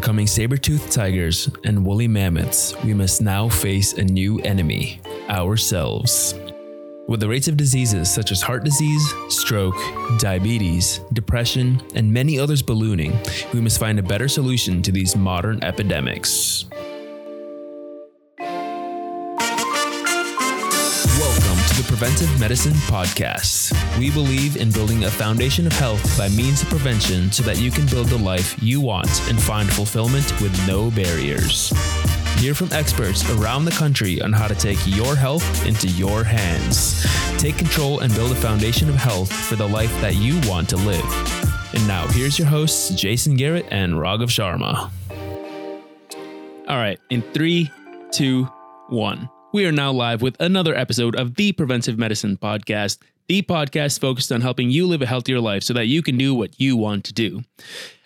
Overcoming saber-toothed tigers and woolly mammoths, we must now face a new enemy, ourselves. With the rates of diseases such as heart disease, stroke, diabetes, depression, and many others ballooning, we must find a better solution to these modern epidemics. The Preventive Medicine Podcast. We believe in building a foundation of health by means of prevention so that you can build the life you want and find fulfillment with no barriers. Hear from experts around the country on how to take your health into your hands. Take control and build a foundation of health for the life that you want to live. And now here's your hosts, Jason Garrett and Raghav Sharma. All right, in 3, 2, 1. We are now live with another episode of the Preventive Medicine Podcast, the podcast focused on helping you live a healthier life so that you can do what you want to do.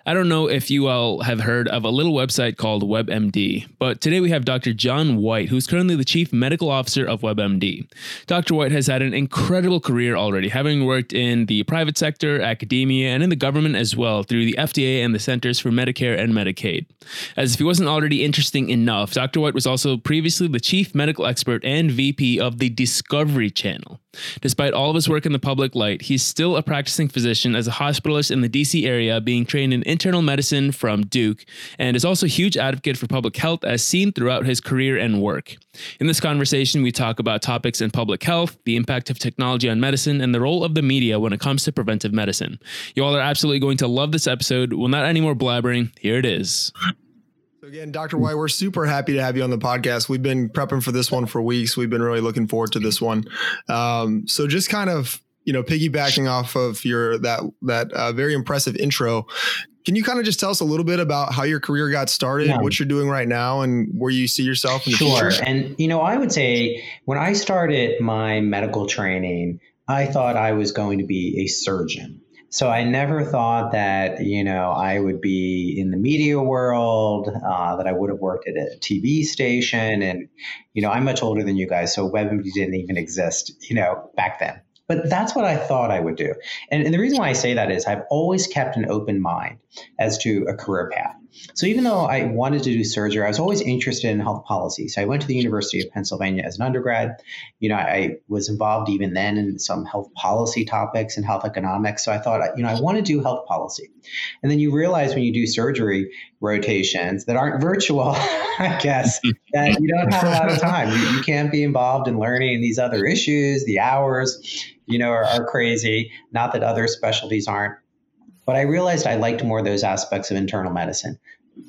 I don't know if you all have heard of a little website called WebMD, but today we have Dr. John Whyte, who's currently the Chief Medical Officer of WebMD. Dr. Whyte has had an incredible career already, having worked in the private sector, academia, and in the government as well through the FDA and the Centers for Medicare and Medicaid. As if he wasn't already interesting enough, Dr. Whyte was also previously the Chief Medical Expert and VP of the Discovery Channel. Despite all of his work in the public light, he's still a practicing physician as a hospitalist in the D.C. area, being trained in internal medicine from Duke, and is also a huge advocate for public health as seen throughout his career and work. In this conversation, we talk about topics in public health, the impact of technology on medicine, and the role of the media when it comes to preventive medicine. You all are absolutely going to love this episode. Well, not any more blabbering. Here it is. So again, Dr. Whyte, we're super happy to have you on the podcast. We've been prepping for this one for weeks. We've been really looking forward to this one. So just kind of, piggybacking off of your that very impressive intro, can you kind of just tell us a little bit about how your career got started, what you're doing right now, and where you see yourself in the future? Sure. And, I would say when I started my medical training, I thought I was going to be a surgeon. So I never thought that, I would be in the media world, that I would have worked at a TV station. And, I'm much older than you guys, so WebMD didn't even exist, back then. But that's what I thought I would do. And the reason why I say that is I've always kept an open mind as to a career path. So even though I wanted to do surgery, I was always interested in health policy. So I went to the University of Pennsylvania as an undergrad. I was involved even then in some health policy topics and health economics. So I thought, I want to do health policy. And then you realize when you do surgery rotations that aren't virtual, I guess, that you don't have a lot of time. You can't be involved in learning these other issues. The hours, are crazy. Not that other specialties aren't. But I realized I liked more those aspects of internal medicine,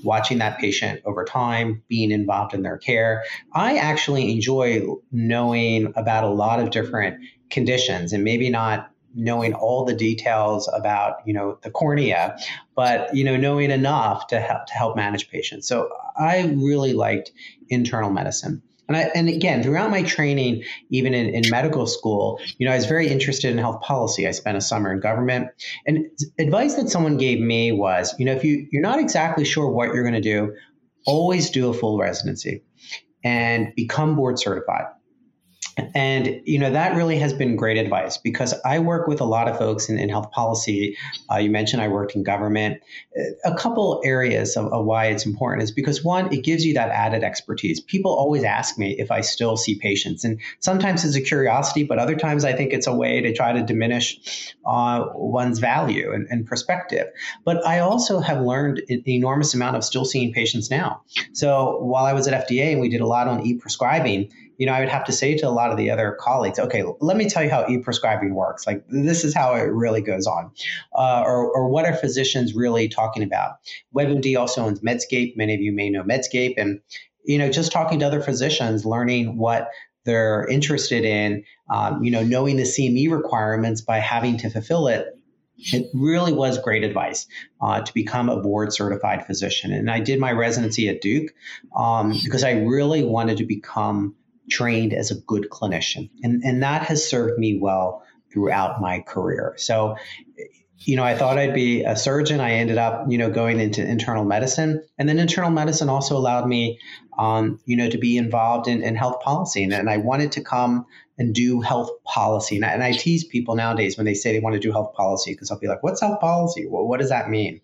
watching that patient over time, being involved in their care. I actually enjoy knowing about a lot of different conditions and maybe not knowing all the details about, the cornea, but, knowing enough to help manage patients. So I really liked internal medicine. And again, throughout my training, even in medical school, I was very interested in health policy. I spent a summer in government, and advice that someone gave me was, if you're not exactly sure what you're going to do, always do a full residency and become board certified. And, that really has been great advice because I work with a lot of folks in health policy. You mentioned I worked in government. A couple areas of why it's important is because, one, it gives you that added expertise. People always ask me if I still see patients. And sometimes it's a curiosity, but other times I think it's a way to try to diminish one's value and perspective. But I also have learned an enormous amount of still seeing patients now. So while I was at FDA and we did a lot on e-prescribing, I would have to say to a lot of the other colleagues, okay, let me tell you how e-prescribing works. Like, this is how it really goes on. Or what are physicians really talking about? WebMD also owns Medscape. Many of you may know Medscape. And, just talking to other physicians, learning what they're interested in, knowing the CME requirements by having to fulfill it. It really was great advice to become a board certified physician. And I did my residency at Duke because I really wanted to become trained as a good clinician. And that has served me well throughout my career. So, I thought I'd be a surgeon. I ended up, going into internal medicine. And then internal medicine also allowed me, to be involved in health policy. And I wanted to come and do health policy. And I tease people nowadays when they say they want to do health policy, because I'll be like, what's health policy? Well, what does that mean?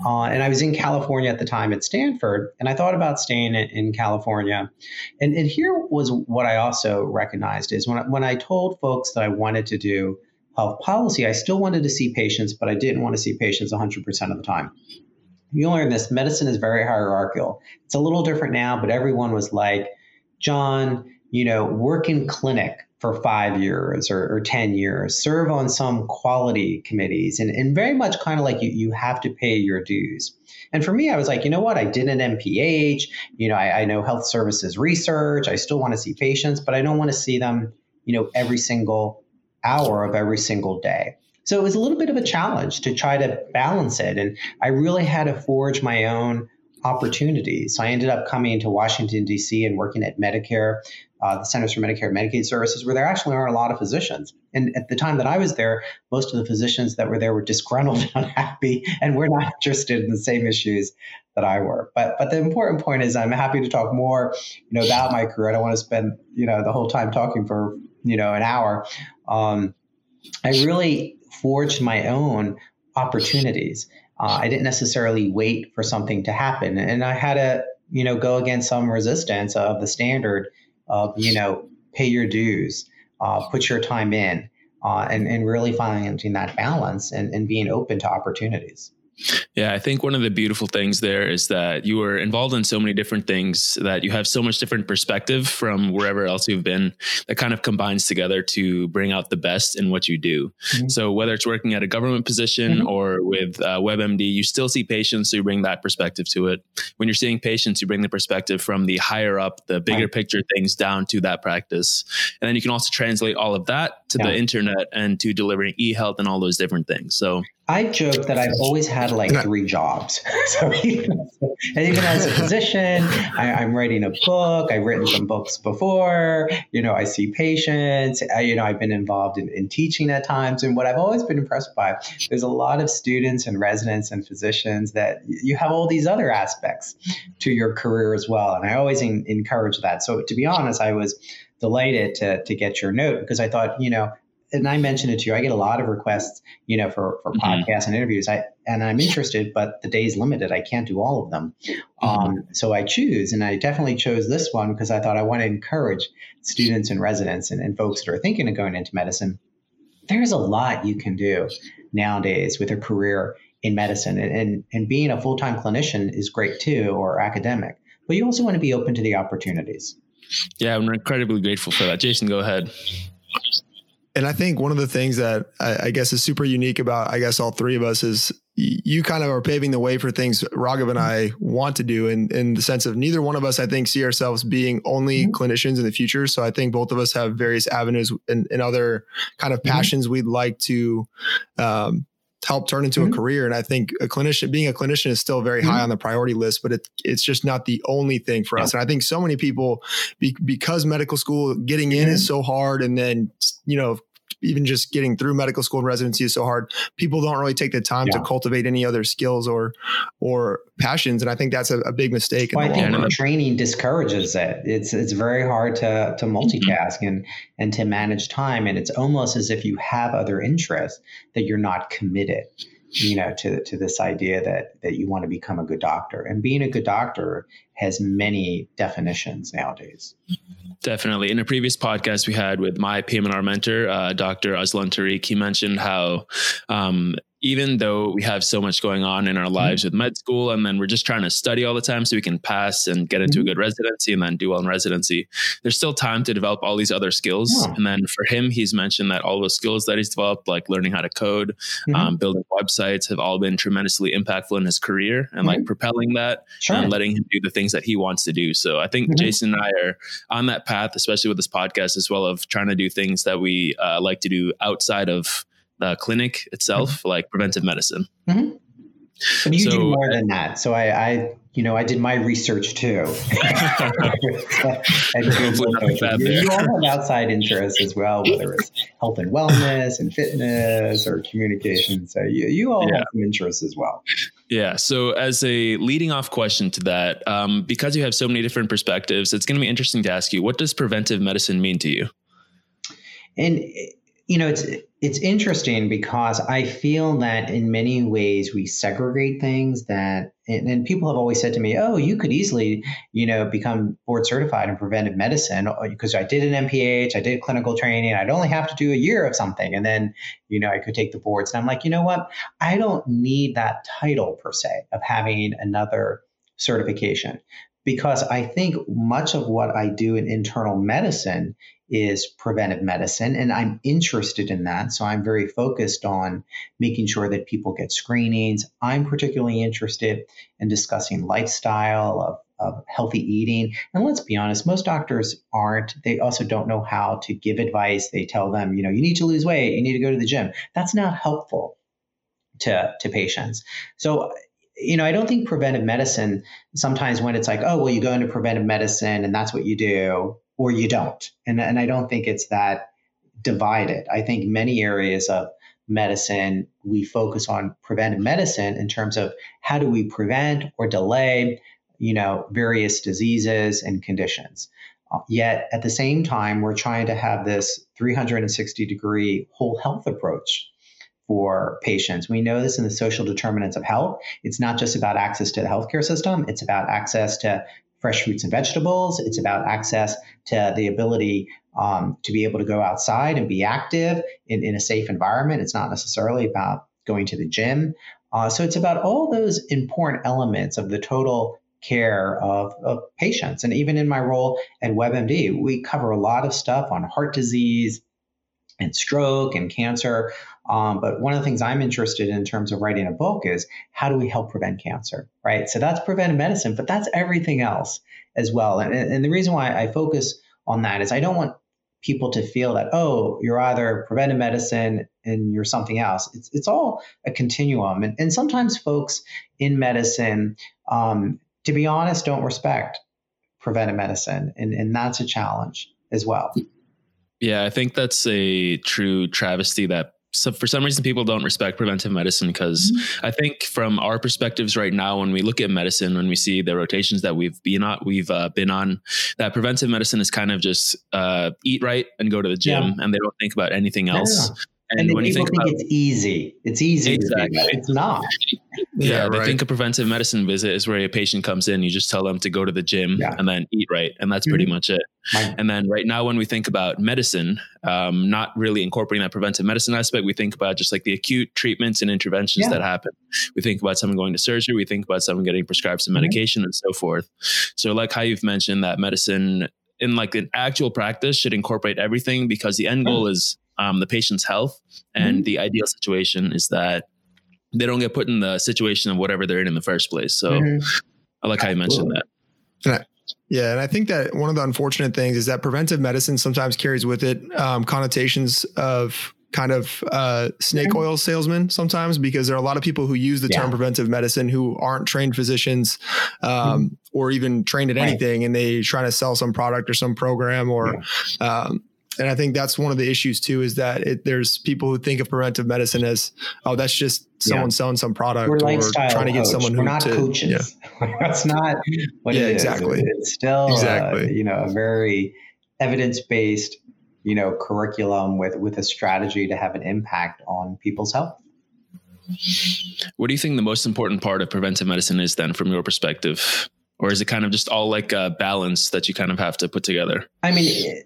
And I was in California at the time at Stanford, and I thought about staying in California. And here was what I also recognized is when I told folks that I wanted to do health policy, I still wanted to see patients, but I didn't want to see patients 100% of the time. You learn this, medicine is very hierarchical. It's a little different now, but everyone was like, John, you know, work in clinic for 5 years or 10 years, serve on some quality committees, and very much kind of like you have to pay your dues. And for me, I was like, you know what, I did an MPH, you know, I know health services research, I still want to see patients, but I don't want to see them, you know, every single hour of every single day. So it was a little bit of a challenge to try to balance it. And I really had to forge my own opportunities. So I ended up coming to Washington, D.C. and working at Medicare, the Centers for Medicare and Medicaid Services, where there actually are a lot of physicians. And at the time that I was there, most of the physicians that were there were disgruntled, unhappy, and were not interested in the same issues that I were. But the important point is I'm happy to talk more, you know, about my career. I don't want to spend, you know, the whole time talking for, you know, an hour. I really forged my own opportunities. I didn't necessarily wait for something to happen. And I had to, you know, go against some resistance of the standard of, you know, pay your dues, put your time in, and really finding that balance and being open to opportunities. Yeah, I think one of the beautiful things there is that you were involved in so many different things, that you have so much different perspective from wherever else you've been, that kind of combines together to bring out the best in what you do. Mm-hmm. So whether it's working at a government position mm-hmm. or with WebMD, you still see patients, so you bring that perspective to it. When you're seeing patients, you bring the perspective from the higher up, the bigger right. picture things down to that practice. And then you can also translate all of that to yeah. the internet and to delivering e-health and all those different things. So I joke that I've always had like 3 jobs. So even as a physician, I'm writing a book. I've written some books before. You know, I see patients. You know, I've been involved in teaching at times. And what I've always been impressed by, there's a lot of students and residents and physicians that you have all these other aspects to your career as well. And I always encourage that. So to be honest, I was delighted to get your note, because I thought, you know, and I mentioned it to you, I get a lot of requests, you know, for mm-hmm. podcasts and interviews. And I'm interested, but the day's limited. I can't do all of them. Mm-hmm. So I choose, and I definitely chose this one because I thought I want to encourage students and residents and folks that are thinking of going into medicine. There's a lot you can do nowadays with a career in medicine, and being a full-time clinician is great too, or academic, but you also want to be open to the opportunities. Yeah. I'm incredibly grateful for that. Jason, go ahead. And I think one of the things that I guess is super unique about, I guess, all three of us is you kind of are paving the way for things Raghav and I want to do, in the sense of neither one of us, I think, see ourselves being only mm-hmm. clinicians in the future. So I think both of us have various avenues and other kind of passions mm-hmm. we'd like to help turn into mm-hmm. a career. And I think being a clinician is still very mm-hmm. high on the priority list, but it's just not the only thing for yeah. us. And I think so many people, because medical school, getting in mm-hmm. is so hard, and then, you know, even just getting through medical school residency is so hard. People don't really take the time yeah. to cultivate any other skills or passions. And I think that's a big mistake. Well, I think training discourages it. It's very hard to multitask and to manage time. And it's almost as if you have other interests that you're not committed, you know, to this idea that you want to become a good doctor. And being a good doctor has many definitions nowadays. Definitely. In a previous podcast we had with my PM&R mentor, Dr. Aslan Tariq, he mentioned how even though we have so much going on in our lives mm-hmm. with med school, and then we're just trying to study all the time so we can pass and get into mm-hmm. a good residency and then do well in residency, there's still time to develop all these other skills. Yeah. And then for him, he's mentioned that all those skills that he's developed, like learning how to code, mm-hmm. Building websites, have all been tremendously impactful in his career and mm-hmm. like propelling that sure. and letting him do the things that he wants to do. So I think mm-hmm. Jason and I are on that path, especially with this podcast as well, of trying to do things that we like to do outside of the clinic itself, mm-hmm. like preventive medicine. Mm-hmm. But you do more than that. So I did my research too. You all have outside interests as well, whether it's health and wellness and fitness or communication. So you all yeah. have some interests as well. Yeah. So as a leading off question to that, because you have so many different perspectives, it's going to be interesting to ask you, what does preventive medicine mean to you? And, you know, it's interesting because I feel that in many ways we segregate things that, and people have always said to me, oh, you could easily, you know, become board certified in preventive medicine because I did an MPH, I did clinical training, I'd only have to do a year of something. And then, you know, I could take the boards. And I'm like, you know what? I don't need that title per se of having another certification, because I think much of what I do in internal medicine is preventive medicine, and I'm interested in that. So I'm very focused on making sure that people get screenings. I'm particularly interested in discussing lifestyle of healthy eating. And let's be honest, most doctors aren't. They also don't know how to give advice. They tell them, you know, you need to lose weight, you need to go to the gym. That's not helpful to patients. So, you know, I don't think preventive medicine, sometimes when it's like, oh, well, you go into preventive medicine and that's what you do, or you don't. And I don't think it's that divided. I think many areas of medicine, we focus on preventive medicine in terms of how do we prevent or delay, you know, various diseases and conditions. Yet at the same time, we're trying to have this 360-degree whole health approach for patients. We know this in the social determinants of health. It's not just about access to the healthcare system. It's about access to fresh fruits and vegetables. It's about access to the ability to be able to go outside and be active in a safe environment. It's not necessarily about going to the gym. So it's about all those important elements of the total care of patients. And even in my role at WebMD, we cover a lot of stuff on heart disease and stroke and cancer. But one of the things I'm interested in terms of writing a book is how do we help prevent cancer, right? So that's preventive medicine, but that's everything else as well. And the reason why I focus on that is I don't want people to feel that, oh, you're either preventive medicine and you're something else. It's all a continuum. And sometimes folks in medicine, to be honest, don't respect preventive medicine. And that's a challenge as well. Yeah, I think that's a true travesty that so for some reason, people don't respect preventive medicine because I think from our perspectives right now, when we look at medicine, when we see the rotations that we've been on, that preventive medicine is kind of just eat right and go to the gym, and they don't think about anything else. Yeah. And when people think it's easy. It's easy. Exactly. It's not. Yeah, right. I think a preventive medicine visit is where a patient comes in, you just tell them to go to the gym and then eat right. And that's pretty much it. And then right now, when we think about medicine, not really incorporating that preventive medicine aspect, we think about just like the acute treatments and interventions that happen. We think about someone going to surgery. We think about someone getting prescribed some medication and so forth. So like how you've mentioned that medicine in like an actual practice should incorporate everything because the end goal is the patient's health. And the ideal situation is that they don't get put in the situation of whatever they're in the first place. So I like how you mentioned that. Yeah. And I think that one of the unfortunate things is that preventive medicine sometimes carries with it connotations of kind of snake oil salesman sometimes, because there are a lot of people who use the term preventive medicine who aren't trained physicians or even trained at anything. And they try to sell some product or some program or, and I think that's one of the issues too, is that there's people who think of preventive medicine as, oh, that's just someone selling some product or trying to get someone who not coaches. That's not what it is. Exactly. It's still, you know, a very evidence-based, you know, curriculum with a strategy to have an impact on people's health. What do you think the most important part of preventive medicine is then from your perspective? Or is it kind of just all like a balance that you kind of have to put together? I mean,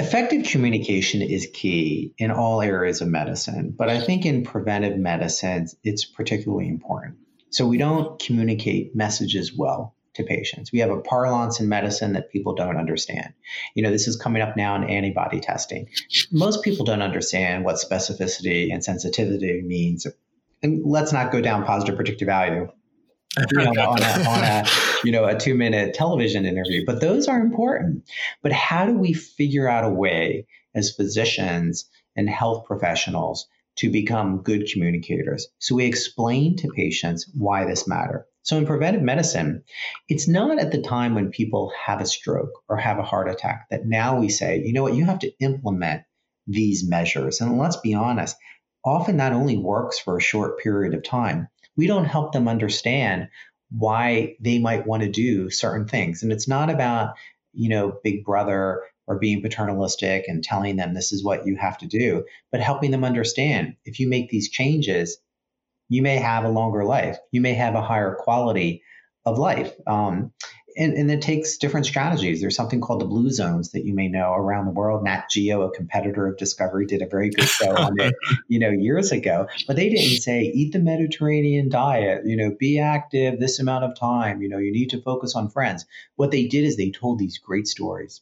effective communication is key in all areas of medicine, but I think in preventive medicine, it's particularly important. So we don't communicate messages well to patients. We have a parlance in medicine that people don't understand. You know, this is coming up now in antibody testing. Most people don't understand what specificity and sensitivity means. And let's not go down positive predictive value on a you know, a 2-minute television interview, but those are important. But how do we figure out a way as physicians and health professionals to become good communicators? So we explain to patients why this matters. So in preventive medicine, it's not at the time when people have a stroke or have a heart attack that now we say, you know what, you have to implement these measures. And let's be honest, often that only works for a short period of time. We don't help them understand why they might want to do certain things. And it's not about, you know, big brother or being paternalistic and telling them this is what you have to do, but helping them understand if you make these changes, you may have a longer life. You may have a higher quality of life. And it takes different strategies. There's something called the Blue Zones that you may know around the world. Nat Geo, a competitor of Discovery, did a very good show on it, years ago. But they didn't say, eat the Mediterranean diet, be active this amount of time, you need to focus on friends. What they did is they told these great stories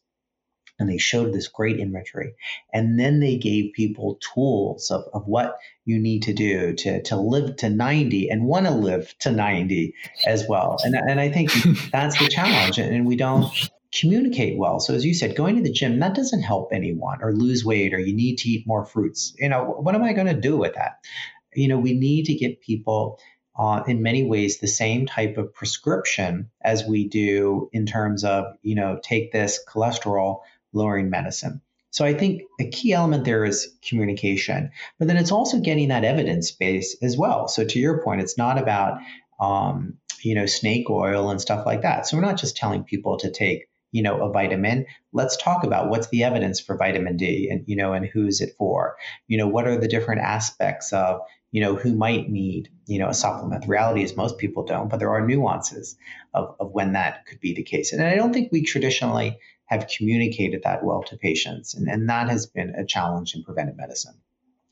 and they showed this great imagery. And then they gave people tools of what you need to do to live to 90 and want to live to 90 as well. And I think that's the challenge. And we don't communicate well. So as you said, going to the gym, that doesn't help anyone, or lose weight, or you need to eat more fruits. What am I going to do with that? We need to get people in many ways the same type of prescription as we do in terms of, take this cholesterol lowering medicine. So I think a key element there is communication, but then it's also getting that evidence base as well. So to your point, it's not about, snake oil and stuff like that. So we're not just telling people to take, a vitamin. Let's talk about what's the evidence for vitamin D and who's it for, what are the different aspects of, who might need, a supplement. The reality is most people don't, but there are nuances of when that could be the case. And I don't think we traditionally have communicated that well to patients. And that has been a challenge in preventive medicine.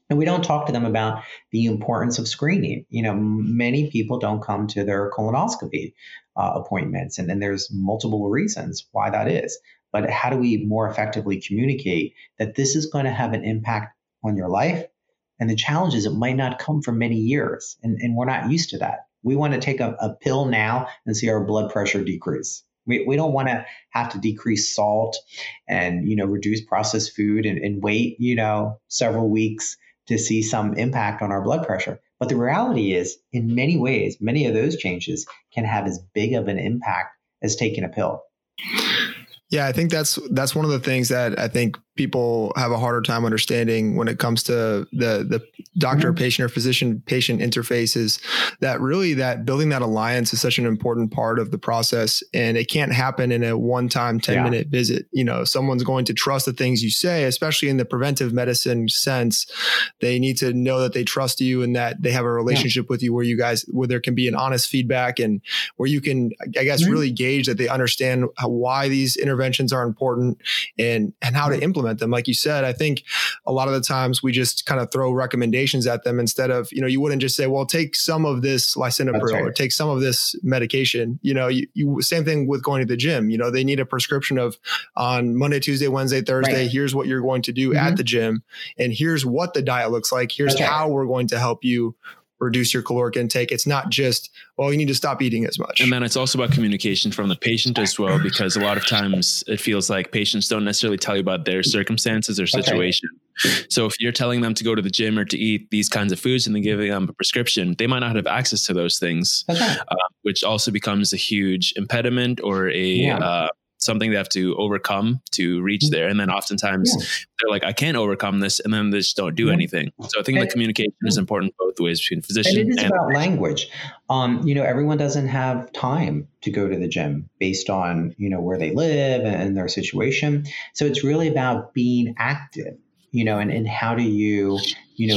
And we don't talk to them about the importance of screening. Many people don't come to their colonoscopy appointments, and then there's multiple reasons why that is. But how do we more effectively communicate that this is going to have an impact on your life? And the challenge is it might not come for many years, and we're not used to that. We want to take a pill now and see our blood pressure decrease. We don't want to have to decrease salt and, reduce processed food and wait, several weeks to see some impact on our blood pressure. But the reality is, in many ways, many of those changes can have as big of an impact as taking a pill. Yeah, I think that's one of the things that I think people have a harder time understanding when it comes to the doctor, mm-hmm. patient, or physician patient interfaces, that really that building that alliance is such an important part of the process. And it can't happen in a one-time 10-minute visit. Someone's going to trust the things you say, especially in the preventive medicine sense. They need to know that they trust you and that they have a relationship with you where there can be an honest feedback and where you can, really gauge that they understand why these interventions are important and how to implement them. Like you said, I think a lot of the times we just kind of throw recommendations at them instead of, you wouldn't just say, well, take some of this lisinopril or take some of this medication. You same thing with going to the gym. They need a prescription of on Monday, Tuesday, Wednesday, Thursday, here's what you're going to do at the gym. And here's what the diet looks like. Here's how we're going to help you reduce your caloric intake. It's not just, you need to stop eating as much. And then it's also about communication from the patient as well, because a lot of times it feels like patients don't necessarily tell you about their circumstances or situation. So if you're telling them to go to the gym or to eat these kinds of foods and then giving them a prescription, they might not have access to those things, which also becomes a huge impediment or something they have to overcome to reach there. And then oftentimes they're like, I can't overcome this. And then they just don't do anything. So I think the communication is important both ways between physician and... It is about language. Everyone doesn't have time to go to the gym based on, where they live and their situation. So it's really about being active, and how do you,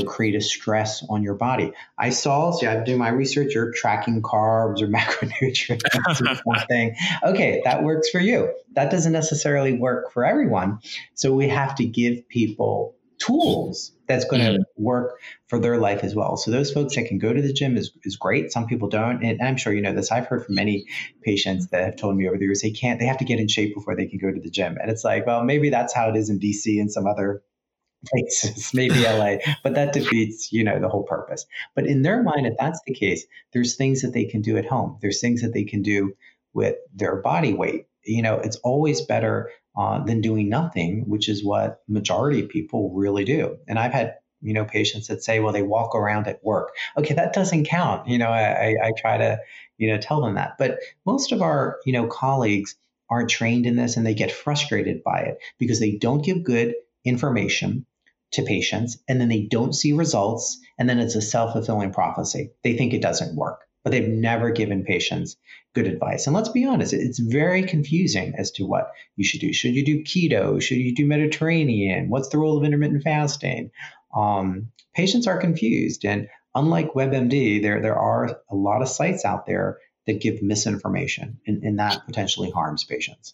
create a stress on your body. I've done my research, you're tracking carbs or macronutrients or something. Okay, that works for you. That doesn't necessarily work for everyone. So we have to give people tools that's going to work for their life as well. So those folks that can go to the gym is great. Some people don't. And I'm sure you know this. I've heard from many patients that have told me over the years, they have to get in shape before they can go to the gym. And it's like, well, maybe that's how it is in DC and some other places, maybe LA, but that defeats, the whole purpose. But in their mind, if that's the case, there's things that they can do at home. There's things that they can do with their body weight. It's always better than doing nothing, which is what majority of people really do. And I've had, patients that say, well, they walk around at work. Okay, that doesn't count. I try to, tell them that. But most of our, colleagues aren't trained in this and they get frustrated by it because they don't give good information to patients, and then they don't see results, and then it's a self-fulfilling prophecy. They think it doesn't work, but they've never given patients good advice. And let's be honest, it's very confusing as to what you should do. Should you do keto? Should you do Mediterranean? What's the role of intermittent fasting? Patients are confused. And unlike WebMD, there are a lot of sites out there that give misinformation, and that potentially harms patients.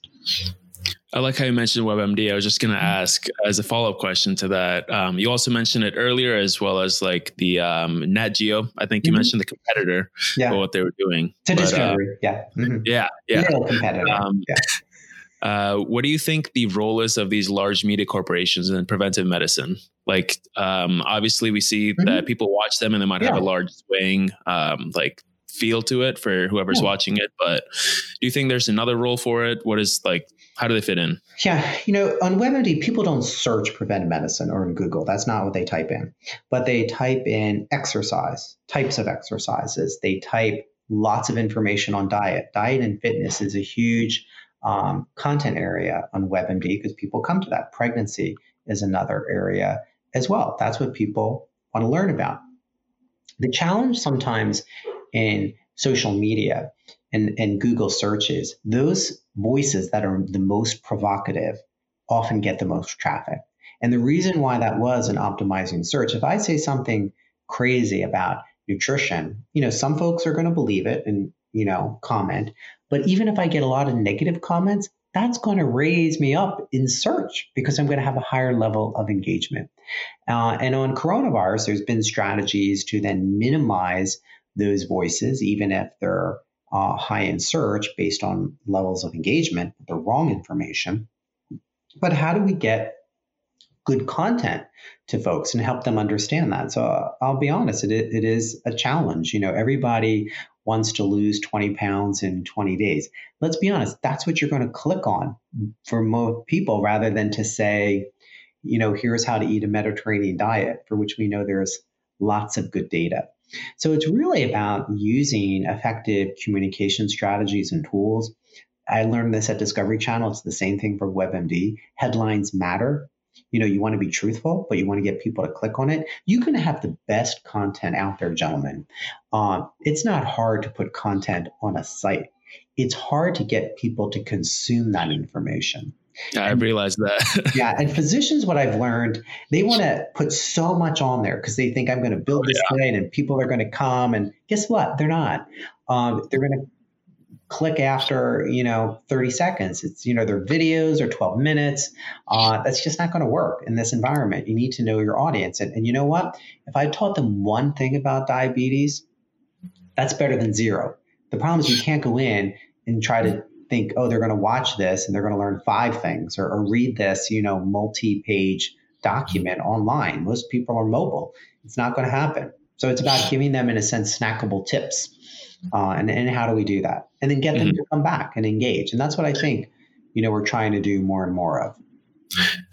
I like how you mentioned WebMD. I was just going to ask as a follow-up question to that. You also mentioned it earlier, as well as like the Nat Geo. I think you mentioned the competitor for what they were doing. To Discovery, competitor. What do you think the role is of these large media corporations in preventive medicine? Like, obviously, we see that people watch them, and they might have a large swaying feel to it for whoever's watching it. But do you think there's another role for it? What is like? How do they fit in? Yeah. You know, on WebMD, people don't search preventive medicine or in Google. That's not what they type in. But they type in exercise, types of exercises. They type lots of information on diet. Diet and fitness is a huge content area on WebMD because people come to that. Pregnancy is another area as well. That's what people want to learn about. The challenge sometimes in social media and Google searches, those voices that are the most provocative often get the most traffic. And the reason why that was in optimizing search, if I say something crazy about nutrition, you know, some folks are going to believe it and, you know, comment. But even if I get a lot of negative comments, that's going to raise me up in search because I'm going to have a higher level of engagement. And on coronavirus, there's been strategies to then minimize those voices, even if they're high in search based on levels of engagement, the wrong information. But how do we get good content to folks and help them understand that? So I'll be honest, it is a challenge. You know, everybody wants to lose 20 pounds in 20 days. Let's be honest, that's what you're going to click on for most people rather than to say, you know, here's how to eat a Mediterranean diet, for which we know there's lots of good data. So it's really about using effective communication strategies and tools. I learned this at Discovery Channel. It's the same thing for WebMD. Headlines matter. You know, you want to be truthful, but you want to get people to click on it. You can have the best content out there, gentlemen. It's not hard to put content on a site. It's hard to get people to consume that information. I realized that. And physicians, what I've learned, they want to put so much on there because they think I'm going to build this site and people are going to come. And guess what? They're not. They're going to click after, you know, 30 seconds. It's, you know, their videos are 12 minutes. That's just not going to work in this environment. You need to know your audience. And you know what? If I taught them one thing about diabetes, that's better than zero. The problem is you can't go in and try to think, oh, they're going to watch this and they're going to learn five things or read this, you know, multi-page document online. Most people are mobile. It's not going to happen. So it's about giving them, in a sense, snackable tips. And how do we do that? And then get them to come back and engage. And that's what I think, you know, we're trying to do more and more of.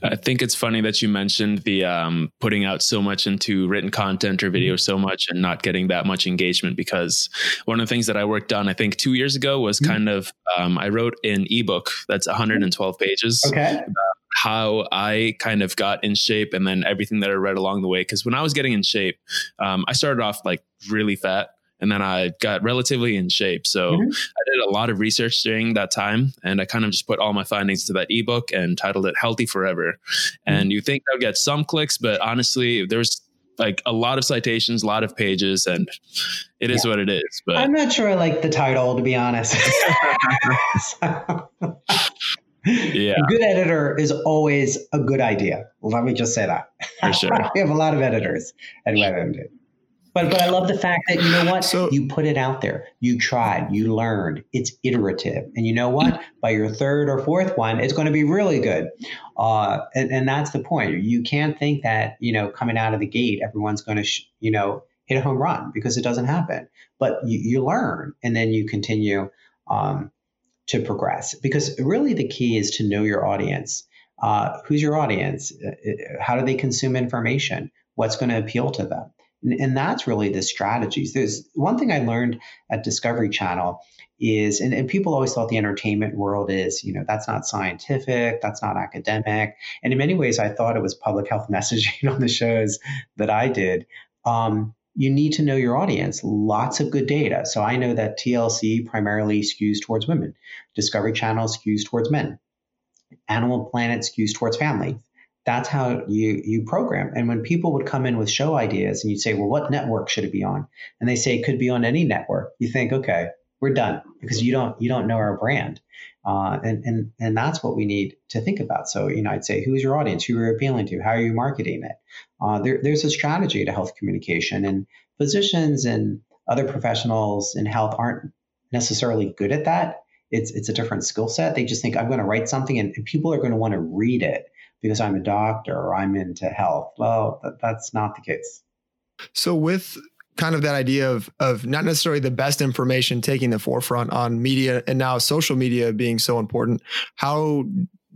I think it's funny that you mentioned the putting out so much into written content or video so much and not getting that much engagement, because one of the things that I worked on, I think 2 years ago, was kind of I wrote an ebook that's 112 pages about how I kind of got in shape and then everything that I read along the way. Because when I was getting in shape, I started off like really fat. And then I got relatively in shape. So I did a lot of research during that time. And I kind of just put all my findings to that ebook and titled it Healthy Forever. And you think that would get some clicks, but honestly, there's like a lot of citations, a lot of pages, and it is what it is. But I'm not sure I like the title, to be honest. Yeah. A good editor is always a good idea. Let me just say that. For sure. We have a lot of editors at WebMD. But I love the fact that, you know what, you put it out there, you tried, you learned, it's iterative. And you know what, by your third or fourth one, it's going to be really good. And that's the point. You can't think that, you know, coming out of the gate, everyone's going to, you know, hit a home run, because it doesn't happen. But you learn, and then you continue to progress, because really the key is to know your audience. Who's your audience? How do they consume information? What's going to appeal to them? And that's really the strategies. There's one thing I learned at Discovery Channel is, and people always thought the entertainment world is, you know, that's not scientific, that's not academic. And in many ways, I thought it was public health messaging on the shows that I did. you need to know your audience. Lots of good data. So I know that TLC primarily skews towards women. Discovery Channel skews towards men. Animal Planet skews towards family. That's how you program. And when people would come in with show ideas and you'd say, well, what network should it be on? And they say it could be on any network. You think, okay, we're done, because you don't know our brand. And that's what we need to think about. So, I'd say, who's your audience? Who are you appealing to? How are you marketing it? There's a strategy to health communication, and physicians and other professionals in health aren't necessarily good at that. It's a different skill set. They just think, I'm going to write something and people are going to want to read it because I'm a doctor or I'm into health. Well, that's not the case. So with kind of that idea of not necessarily the best information taking the forefront on media, and now social media being so important, how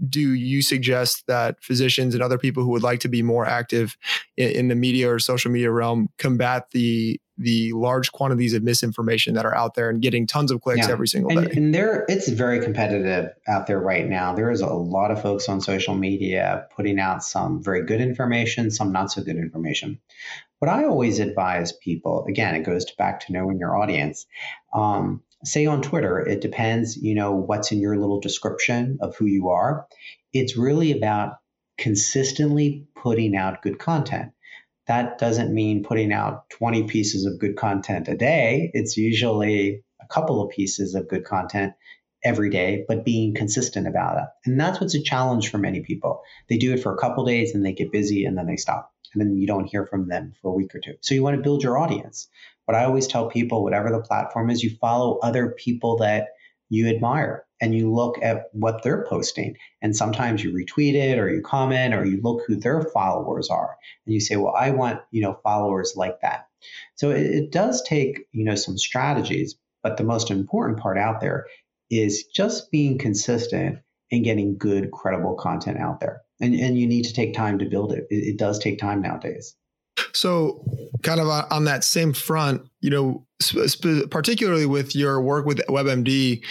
do you suggest that physicians and other people who would like to be more active in the media or social media realm combat the large quantities of misinformation that are out there and getting tons of clicks every single day? And it's very competitive out there right now. There is a lot of folks on social media putting out some very good information, some not so good information. What I always advise people, again, it goes back to knowing your audience. Say on Twitter, it depends, what's in your little description of who you are. It's really about consistently putting out good content. That doesn't mean putting out 20 pieces of good content a day. It's usually a couple of pieces of good content every day, but being consistent about it. And that's what's a challenge for many people. They do it for a couple of days and they get busy and then they stop. And then you don't hear from them for a week or two. So you want to build your audience. But I always tell people, whatever the platform is, you follow other people that you admire and you look at what they're posting. And sometimes you retweet it or you comment or you look who their followers are and you say, well, I want, followers like that. So it does take, some strategies, but the most important part out there is just being consistent and getting good, credible content out there. And you need to take time to build it. It does take time nowadays. So kind of on that same front, particularly with your work with WebMD,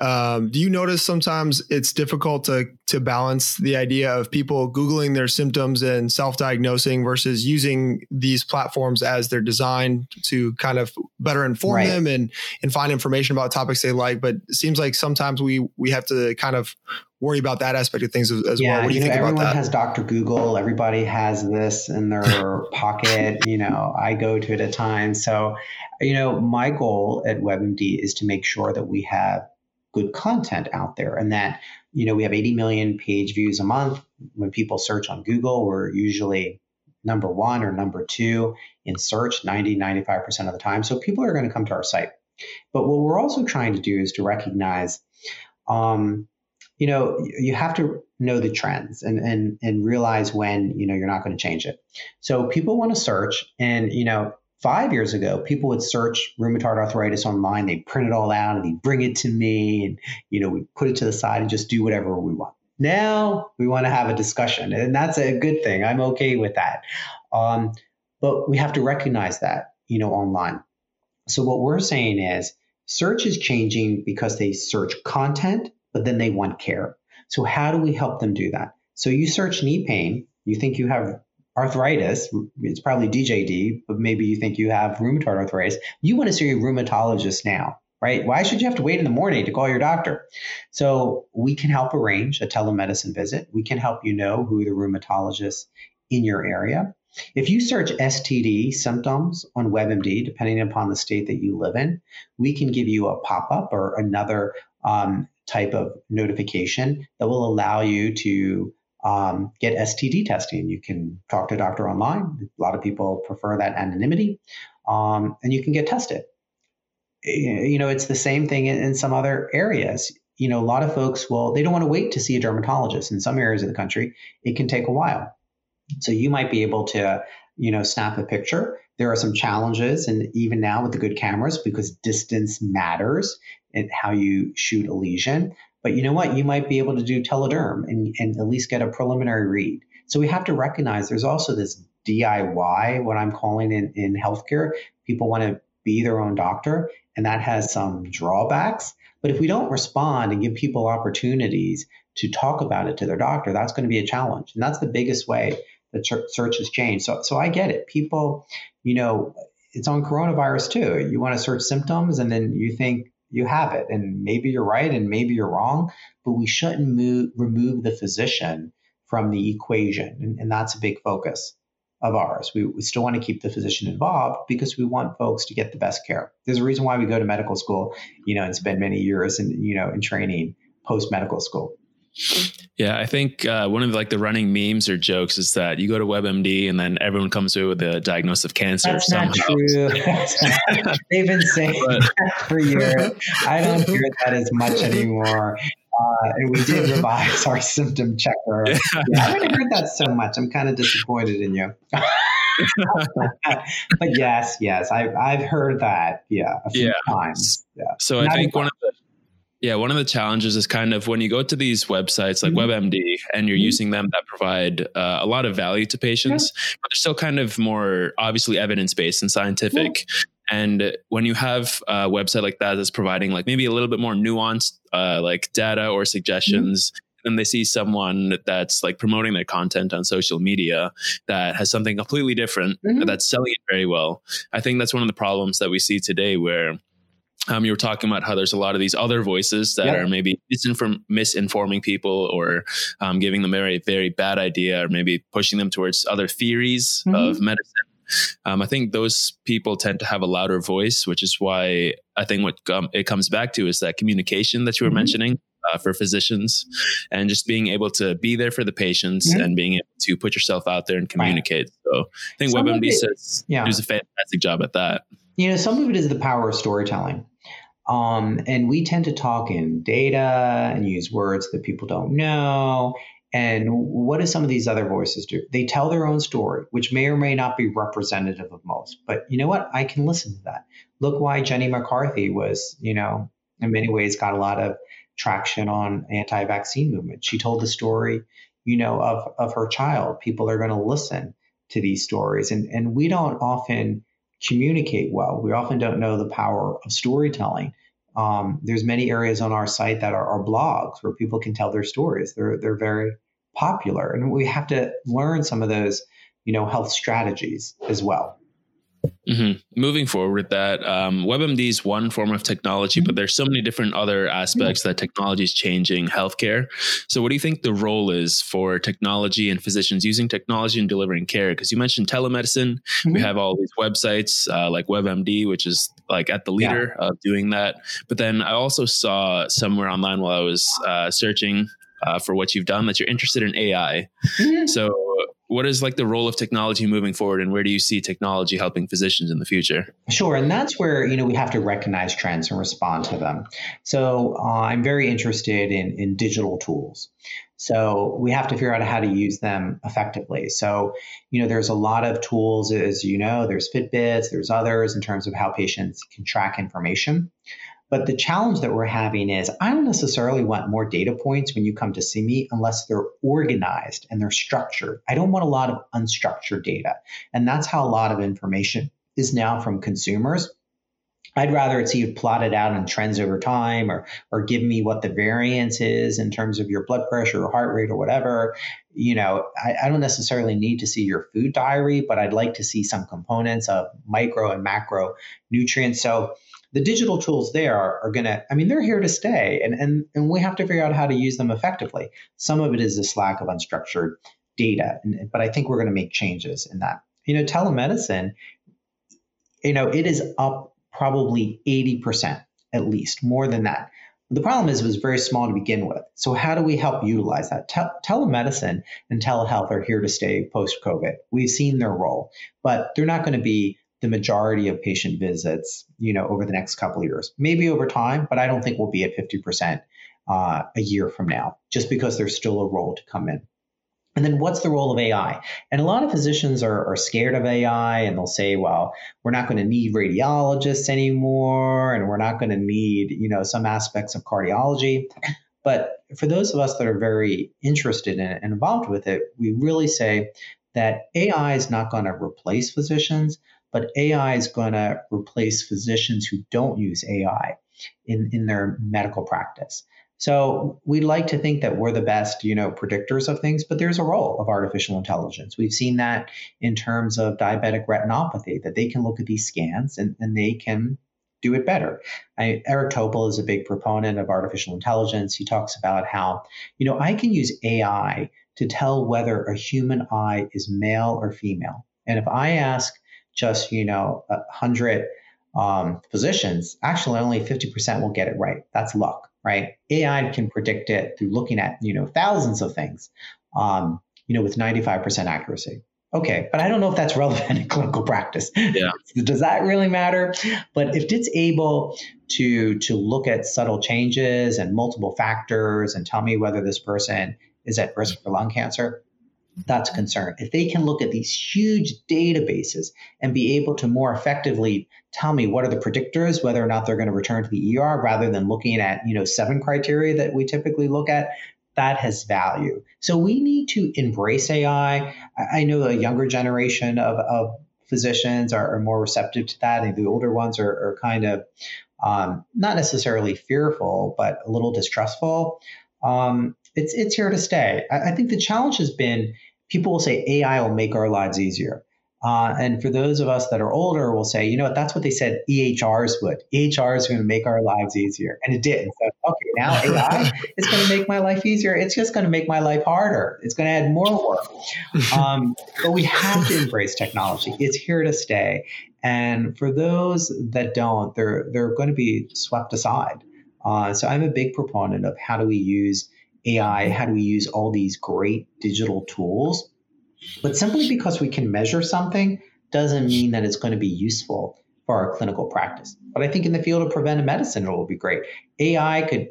do you notice sometimes it's difficult to balance the idea of people Googling their symptoms and self-diagnosing versus using these platforms as they're designed to kind of better inform them and find information about topics they like? But it seems like sometimes we have to kind of worry about that aspect of things as well. What do you think about that? Everyone has Dr. Google. Everybody has this in their pocket. I go to it at times. So, my goal at WebMD is to make sure that we have good content out there and that, we have 80 million page views a month. When people search on Google, we're usually number one or number two in search 90, 95% of the time. So people are going to come to our site. But what we're also trying to do is to recognize, you have to know the trends and realize when, you're not going to change it. So people want to search and, 5 years ago, people would search rheumatoid arthritis online. They'd print it all out and they'd bring it to me and, we'd put it to the side and just do whatever we want. Now we want to have a discussion, and that's a good thing. I'm okay with that. But we have to recognize that, online. So what we're saying is search is changing because they search content, but then they want care. So how do we help them do that? So you search knee pain, you think you have arthritis, it's probably DJD, but maybe you think you have rheumatoid arthritis. You want to see your rheumatologist now, right? Why should you have to wait in the morning to call your doctor? So we can help arrange a telemedicine visit. We can help you know who the rheumatologist in your area. If you search STD symptoms on WebMD, depending upon the state that you live in, we can give you a pop-up or another type of notification that will allow you to get STD testing. You can talk to a doctor online. A lot of people prefer that anonymity, and you can get tested. It's the same thing in some other areas. A lot of folks they don't want to wait to see a dermatologist. In some areas of the country, it can take a while. So you might be able to, snap a picture. There are some challenges, and even now with the good cameras, because distance matters in how you shoot a lesion. But you know what? You might be able to do telederm and at least get a preliminary read. So we have to recognize there's also this DIY, what I'm calling in healthcare. People want to be their own doctor, and that has some drawbacks. But if we don't respond and give people opportunities to talk about it to their doctor, that's going to be a challenge. And that's the biggest way that search has changed. So I get it. People, it's on coronavirus too. You want to search symptoms and then you think you have it, and maybe you're right and maybe you're wrong, but we shouldn't remove the physician from the equation. And that's a big focus of ours. We still want to keep the physician involved because we want folks to get the best care. There's a reason why we go to medical school, and spend many years in training post-medical school. Yeah, I think one of the running memes or jokes is that you go to WebMD and then everyone comes away with a diagnosis of cancer. That's somehow. Not true. They've been saying that for years. I don't hear that as much anymore. And we did revise our symptom checker. Yeah. Yeah, I haven't heard that so much. I'm kind of disappointed in you. But yes, I've heard that. Yeah, a few times. Yeah. So I think one of the challenges is kind of when you go to these websites like WebMD and you're using them that provide a lot of value to patients, but they're still kind of more obviously evidence-based and scientific. Yeah. And when you have a website like that that's providing maybe a little bit more nuanced data or suggestions, then they see someone that's promoting their content on social media that has something completely different that's selling it very well. I think that's one of the problems that we see today where you were talking about how there's a lot of these other voices that are maybe misinforming people or giving them a very, very bad idea or maybe pushing them towards other theories of medicine. I think those people tend to have a louder voice, which is why I think what it comes back to is that communication that you were mentioning for physicians and just being able to be there for the patients and being able to put yourself out there and communicate. So I think WebMD says does a fantastic job at that. Some of it is the power of storytelling. And we tend to talk in data and use words that people don't know. And what do some of these other voices do? They tell their own story, which may or may not be representative of most. But you know what? I can listen to that. Look why Jenny McCarthy was, in many ways got a lot of traction on anti-vaccine movement. She told the story, of her child. People are going to listen to these stories. And we don't often communicate well. We often don't know the power of storytelling. There's many areas on our site that are blogs where people can tell their stories. They're very popular, and we have to learn some of those, health strategies as well. Mm-hmm. Moving forward with that, WebMD is one form of technology, but there's so many different other aspects that technology is changing healthcare. So what do you think the role is for technology and physicians using technology and delivering care? Because you mentioned telemedicine. We have all these websites like WebMD, which is at the leader of doing that. But then I also saw somewhere online while I was searching for what you've done that you're interested in AI. So what is the role of technology moving forward, and where do you see technology helping physicians in the future? Sure. And that's where, we have to recognize trends and respond to them. So I'm very interested in digital tools. So we have to figure out how to use them effectively. So, there's a lot of tools, as you know, there's Fitbits, there's others in terms of how patients can track information. But the challenge that we're having is I don't necessarily want more data points when you come to see me unless they're organized and they're structured. I don't want a lot of unstructured data. And that's how a lot of information is now from consumers. I'd rather it's you plotted out on trends over time or give me what the variance is in terms of your blood pressure or heart rate or whatever. I don't necessarily need to see your food diary, but I'd like to see some components of micro and macro nutrients. So the digital tools there are going to, they're here to stay, and we have to figure out how to use them effectively. Some of it is this lack of unstructured data, but I think we're going to make changes in that. Telemedicine, it is up probably 80%, at least more than that. The problem is it was very small to begin with. So how do we help utilize that? Telemedicine and telehealth are here to stay post-COVID. We've seen their role, but they're not going to be the majority of patient visits, over the next couple of years, maybe over time, but I don't think we'll be at 50% a year from now, just because there's still a role to come in. And then what's the role of AI? And a lot of physicians are scared of AI, and they'll say, well, we're not going to need radiologists anymore, and we're not going to need, some aspects of cardiology. But for those of us that are very interested in it and involved with it, we really say that AI is not going to replace physicians, but AI is going to replace physicians who don't use AI in their medical practice. So we like to think that we're the best, predictors of things, but there's a role of artificial intelligence. We've seen that in terms of diabetic retinopathy, that they can look at these scans and they can do it better. Eric Topol is a big proponent of artificial intelligence. He talks about how, I can use AI to tell whether a human eye is male or female. And if I ask just, 100 physicians, actually only 50% will get it right. That's luck. Right? AI can predict it through looking at, thousands of things, with 95% accuracy. Okay. But I don't know if that's relevant in clinical practice. Yeah. Does that really matter? But if it's able to look at subtle changes and multiple factors and tell me whether this person is at risk for lung cancer, that's a concern. If they can look at these huge databases and be able to more effectively tell me what are the predictors, whether or not they're going to return to the ER, rather than looking at, 7 criteria that we typically look at, that has value. So we need to embrace AI. I know the younger generation of physicians are more receptive to that, and the older ones are kind of not necessarily fearful, but a little distrustful. It's here to stay. I think the challenge has been people will say AI will make our lives easier. And for those of us that are older, we'll say, you know what, that's what they said EHRs would. EHRs are going to make our lives easier. And it did. So, okay, now AI is going to make my life easier. It's just going to make my life harder. It's going to add more work. But we have to embrace technology. It's here to stay. And for those that don't, they're going to be swept aside. So I'm a big proponent of how do we use AI, how do we use all these great digital tools? But simply because we can measure something doesn't mean that it's going to be useful for our clinical practice. But I think in the field of preventive medicine, it will be great. AI could,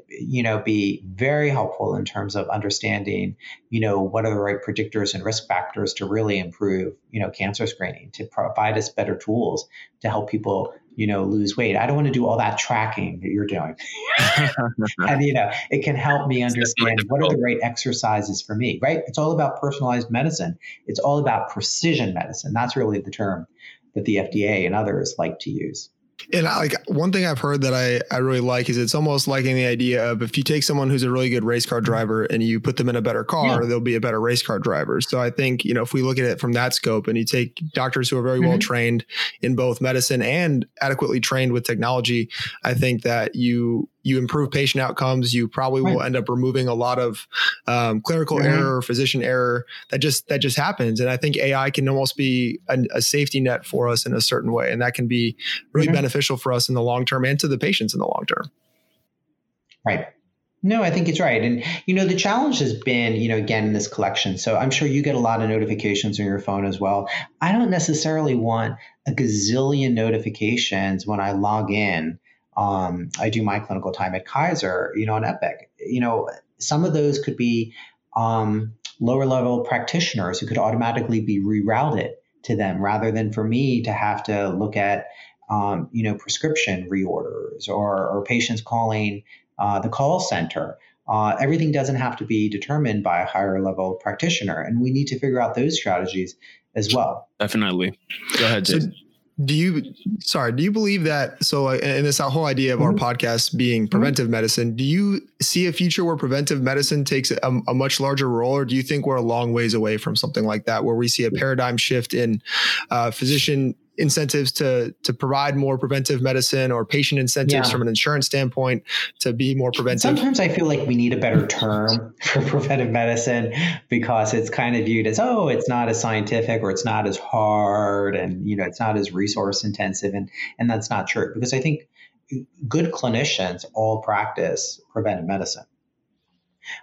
be very helpful in terms of understanding, what are the right predictors and risk factors to really improve, cancer screening, to provide us better tools to help people lose weight. I don't want to do all that tracking that you're doing. And, it can help me understand what are the right exercises for me, right? It's all about personalized medicine. It's all about precision medicine. That's really the term that the FDA and others like to use. And one thing I've heard that I really like is it's almost like in the idea of if you take someone who's a really good race car driver and you put them in a better car, they'll be a better race car driver. So I think, if we look at it from that scope and you take doctors who are very well trained in both medicine and adequately trained with technology, I think that you improve patient outcomes. You probably will end up removing a lot of clerical error, physician error that just happens. And I think AI can almost be a safety net for us in a certain way, and that can be really beneficial for us in the long term and to the patients in the long term. Right. No, I think it's right. And, the challenge has been, again, this collection. So I'm sure you get a lot of notifications on your phone as well. I don't necessarily want a gazillion notifications when I log in. I do my clinical time at Kaiser, on Epic. Some of those could be lower level practitioners who could automatically be rerouted to them rather than for me to have to look at, prescription reorders or patients calling the call center. Everything doesn't have to be determined by a higher level practitioner. And we need to figure out those strategies as well. Definitely. Go ahead, Jason. Do you believe that? So in this whole idea of our podcast being preventive medicine, do you see a future where preventive medicine takes a much larger role, or do you think we're a long ways away from something like that, where we see a paradigm shift in physician incentives to provide more preventive medicine, or patient incentives from an insurance standpoint to be more preventive? Sometimes I feel like we need a better term for preventive medicine because it's kind of viewed as, it's not as scientific, or it's not as hard, and, it's not as resource intensive. And that's not true, because I think good clinicians all practice preventive medicine.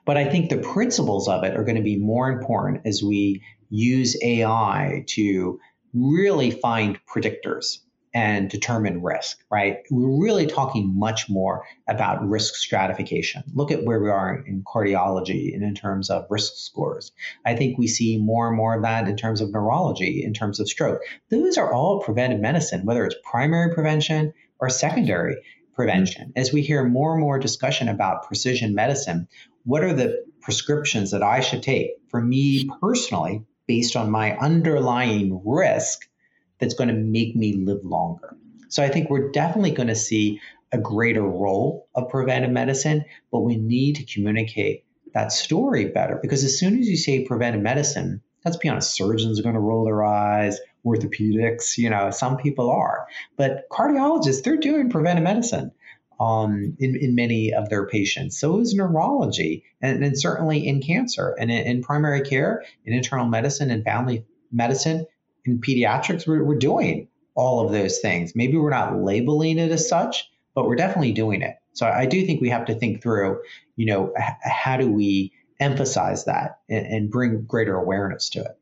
But I think the principles of it are going to be more important as we use AI to really find predictors and determine risk, right? We're really talking much more about risk stratification. Look at where we are in cardiology and in terms of risk scores. I think we see more and more of that in terms of neurology, in terms of stroke. Those are all preventive medicine, whether it's primary prevention or secondary prevention. As we hear more and more discussion about precision medicine, what are the prescriptions that I should take for me personally based on my underlying risk that's going to make me live longer? So I think we're definitely going to see a greater role of preventive medicine, but we need to communicate that story better. Because as soon as you say preventive medicine, let's be honest, surgeons are going to roll their eyes, orthopedics, you know, some people are. But cardiologists, they're doing preventive medicine in many of their patients. So is neurology, and certainly in cancer, and in primary care, in internal medicine, and family medicine, in pediatrics, we're doing all of those things. Maybe we're not labeling it as such, but we're definitely doing it. So I do think we have to think through, you know, how do we emphasize that and bring greater awareness to it?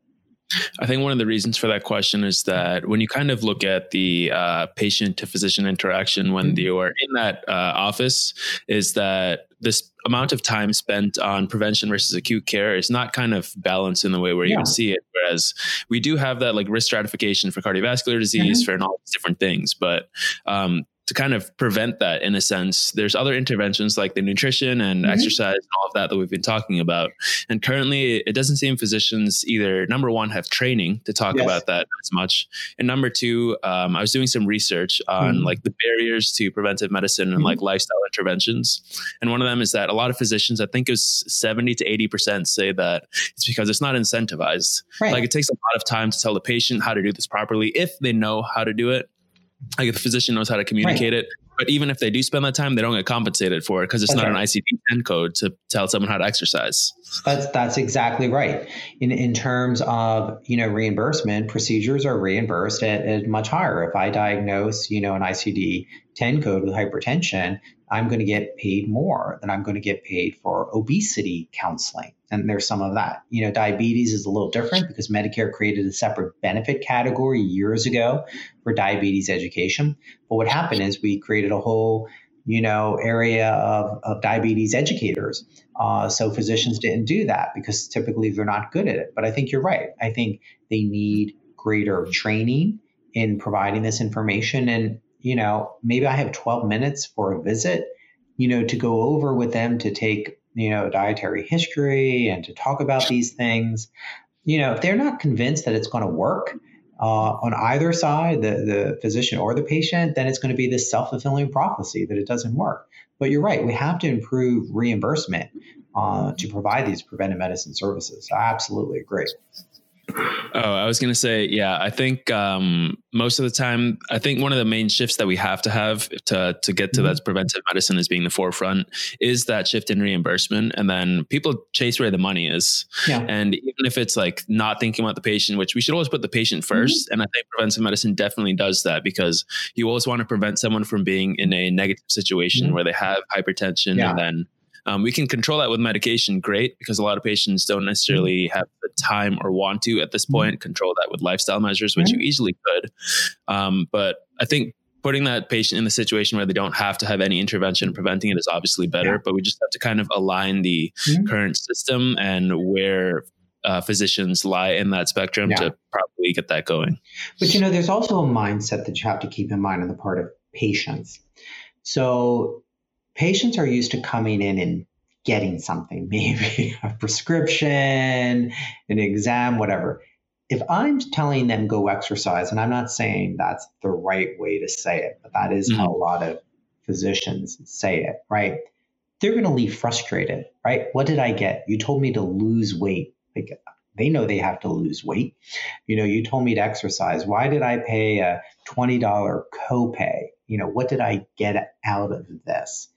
I think one of the reasons for that question is that when you kind of look at the patient to physician interaction when you are in that office, is that this amount of time spent on prevention versus acute care is not kind of balanced in the way where you can see it. Whereas we do have that like risk stratification for cardiovascular disease for all these different things, but to kind of prevent that in a sense, there's other interventions like the nutrition and exercise and all of that that we've been talking about. And currently it doesn't seem physicians either, number one, have training to talk about that as much. And number two, I was doing some research on like the barriers to preventive medicine and like lifestyle interventions. And one of them is that a lot of physicians, I think it was 70 to 80% say that it's because it's not incentivized. Right. Like it takes a lot of time to tell the patient how to do this properly if they know how to do it. Like if the physician knows how to communicate it, but even if they do spend that time, they don't get compensated for it because it's not an ICD-10 code to tell someone how to exercise. That's exactly right. In terms of, you know, reimbursement, procedures are reimbursed at much higher. If I diagnose, you know, an ICD-10 code with hypertension, I'm going to get paid more than I'm going to get paid for obesity counseling. And there's some of that. You know, diabetes is a little different because Medicare created a separate benefit category years ago for diabetes education. But what happened is we created a whole, you know, area of diabetes educators. So physicians didn't do that because typically they're not good at it. But I think you're right. I think they need greater training in providing this information. And, you know, maybe I have 12 minutes for a visit, you know, to go over with them to take, you know, dietary history and to talk about these things. You know, if they're not convinced that it's going to work on either side, the physician or the patient, then it's going to be this self-fulfilling prophecy that it doesn't work. But you're right, we have to improve reimbursement to provide these preventive medicine services. I absolutely agree. Oh, I was going to say, yeah, I think most of the time, I think one of the main shifts that we have to get to that preventive medicine as being the forefront is that shift in reimbursement. And then people chase where the money is. Yeah. And even if it's like not thinking about the patient, which we should always put the patient first. And I think preventive medicine definitely does that because you always want to prevent someone from being in a negative situation where they have hypertension and then we can control that with medication, great, because a lot of patients don't necessarily have the time or want to at this point control that with lifestyle measures, which you easily could. But I think putting that patient in the situation where they don't have to have any intervention and preventing it is obviously better, but we just have to kind of align the current system and where physicians lie in that spectrum to probably get that going. But, you know, there's also a mindset that you have to keep in mind on the part of patients. So patients are used to coming in and getting something, maybe a prescription, an exam, whatever. If I'm telling them go exercise, and I'm not saying that's the right way to say it, but that is how a lot of physicians say it, right? They're going to leave frustrated, right? What did I get? You told me to lose weight. Like, they know they have to lose weight. You know, you told me to exercise. Why did I pay a $20 copay? You know, what did I get out of this?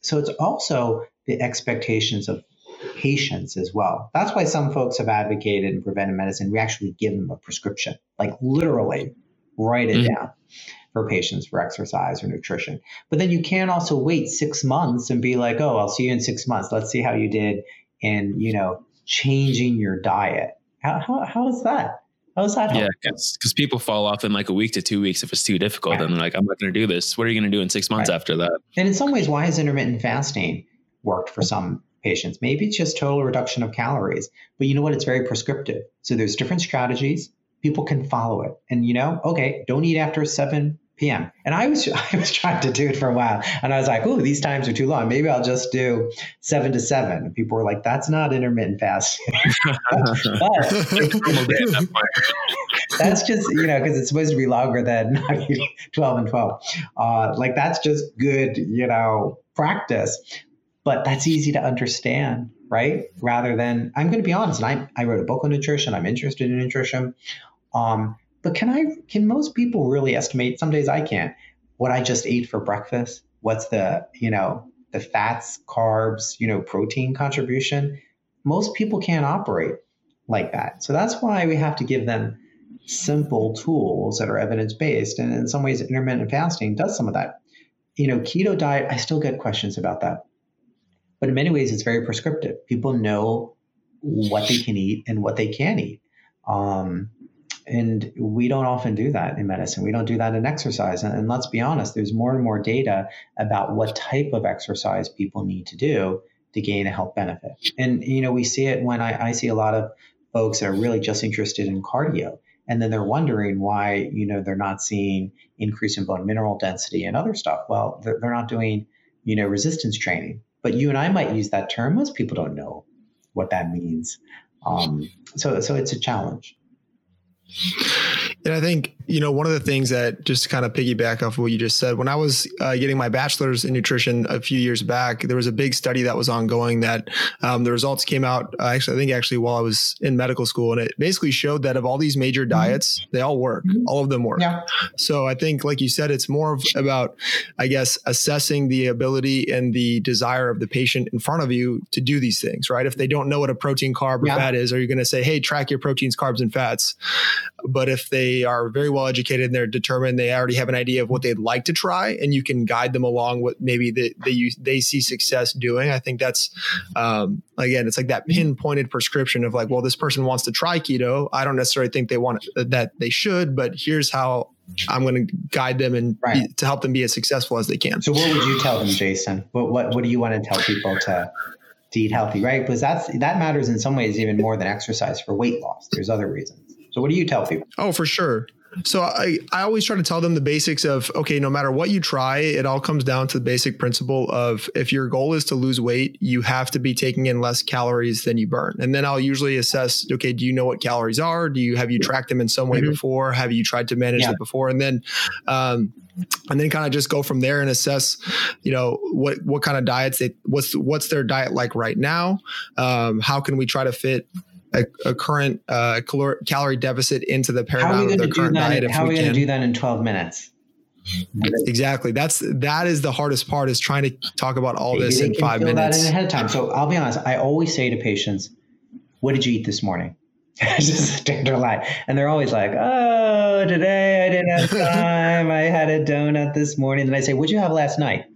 So it's also the expectations of patients as well. That's why some folks have advocated in preventive medicine, we actually give them a prescription, like literally write it down for patients for exercise or nutrition. But then you can also wait 6 months and be like, oh, I'll see you in 6 months. Let's see how you did in, you know, changing your diet. How is that? How's that help? Yeah, because people fall off in like a week to 2 weeks if it's too difficult. Right. And they're like, I'm not going to do this. What are you going to do in 6 months after that? And in some ways, why has intermittent fasting worked for some patients? Maybe it's just total reduction of calories. But you know what? It's very prescriptive. So there's different strategies. People can follow it. And, you know, okay, don't eat after 7 p.m. And I was trying to do it for a while. And I was like, oh, these times are too long. Maybe I'll just do 7 to 7. And people were like, that's not intermittent fasting. but, That's just, you know, because it's supposed to be longer than 12 and 12. Like, that's just good, you know, practice. But that's easy to understand, right? Rather than, I'm going to be honest, and I wrote a book on nutrition. I'm interested in nutrition. But can most people really estimate? Some days I can't. What I just ate for breakfast, what's the, you know, the fats, carbs, you know, protein contribution? Most people can't operate like that. So that's why we have to give them simple tools that are evidence-based. And in some ways, intermittent fasting does some of that. You know, keto diet, I still get questions about that. But in many ways, it's very prescriptive. People know what they can eat and what they can't eat. And we don't often do that in medicine. We don't do that in exercise. And let's be honest, there's more and more data about what type of exercise people need to do to gain a health benefit. And, you know, we see it when I see a lot of folks that are really just interested in cardio. And then they're wondering why, you know, they're not seeing increase in bone mineral density and other stuff. Well, they're not doing, you know, resistance training. But you and I might use that term. Most people don't know what that means. So it's a challenge. And I think, you know, one of the things that just to kind of piggyback off of what you just said, when I was getting my bachelor's in nutrition a few years back, there was a big study that was ongoing that the results came out, actually while I was in medical school. And it basically showed that of all these major diets, they all work, all of them work. Yeah. So I think, like you said, it's more about, I guess, assessing the ability and the desire of the patient in front of you to do these things, right? If they don't know what a protein, carb, or fat is, are you going to say, hey, track your proteins, carbs, and fats? But if they are very well educated and they're determined, they already have an idea of what they'd like to try, and you can guide them along what maybe they see success doing. I think that's, again, it's like that pinpointed prescription of like, well, this person wants to try keto. I don't necessarily think they want that they should, but here's how I'm going to guide them and to help them be as successful as they can. So what would you tell them, Jason? What do you want to tell people to eat healthy, right? Because that matters in some ways even more than exercise for weight loss. There's other reasons. So what do you tell people? Oh, for sure. So I always try to tell them the basics of, okay, no matter what you try, it all comes down to the basic principle of if your goal is to lose weight, you have to be taking in less calories than you burn. And then I'll usually assess, okay, do you know what calories are? Have you tracked them in some way before? Have you tried to manage it before? And then, and then kind of just go from there and assess, you know, what kind of diets what's their diet like right now? How can we try to fit a current calorie deficit into the paradigm of their current diet. How are we going to do that in 12 minutes? Exactly. That is the hardest part, is trying to talk about all this in 5 minutes. That in ahead of time. So I'll be honest. I always say to patients, "What did you eat this morning?" It's just a standard line, and they're always like, "Oh, today I didn't have time. I had a donut this morning." And I say, "What'd you have last night?"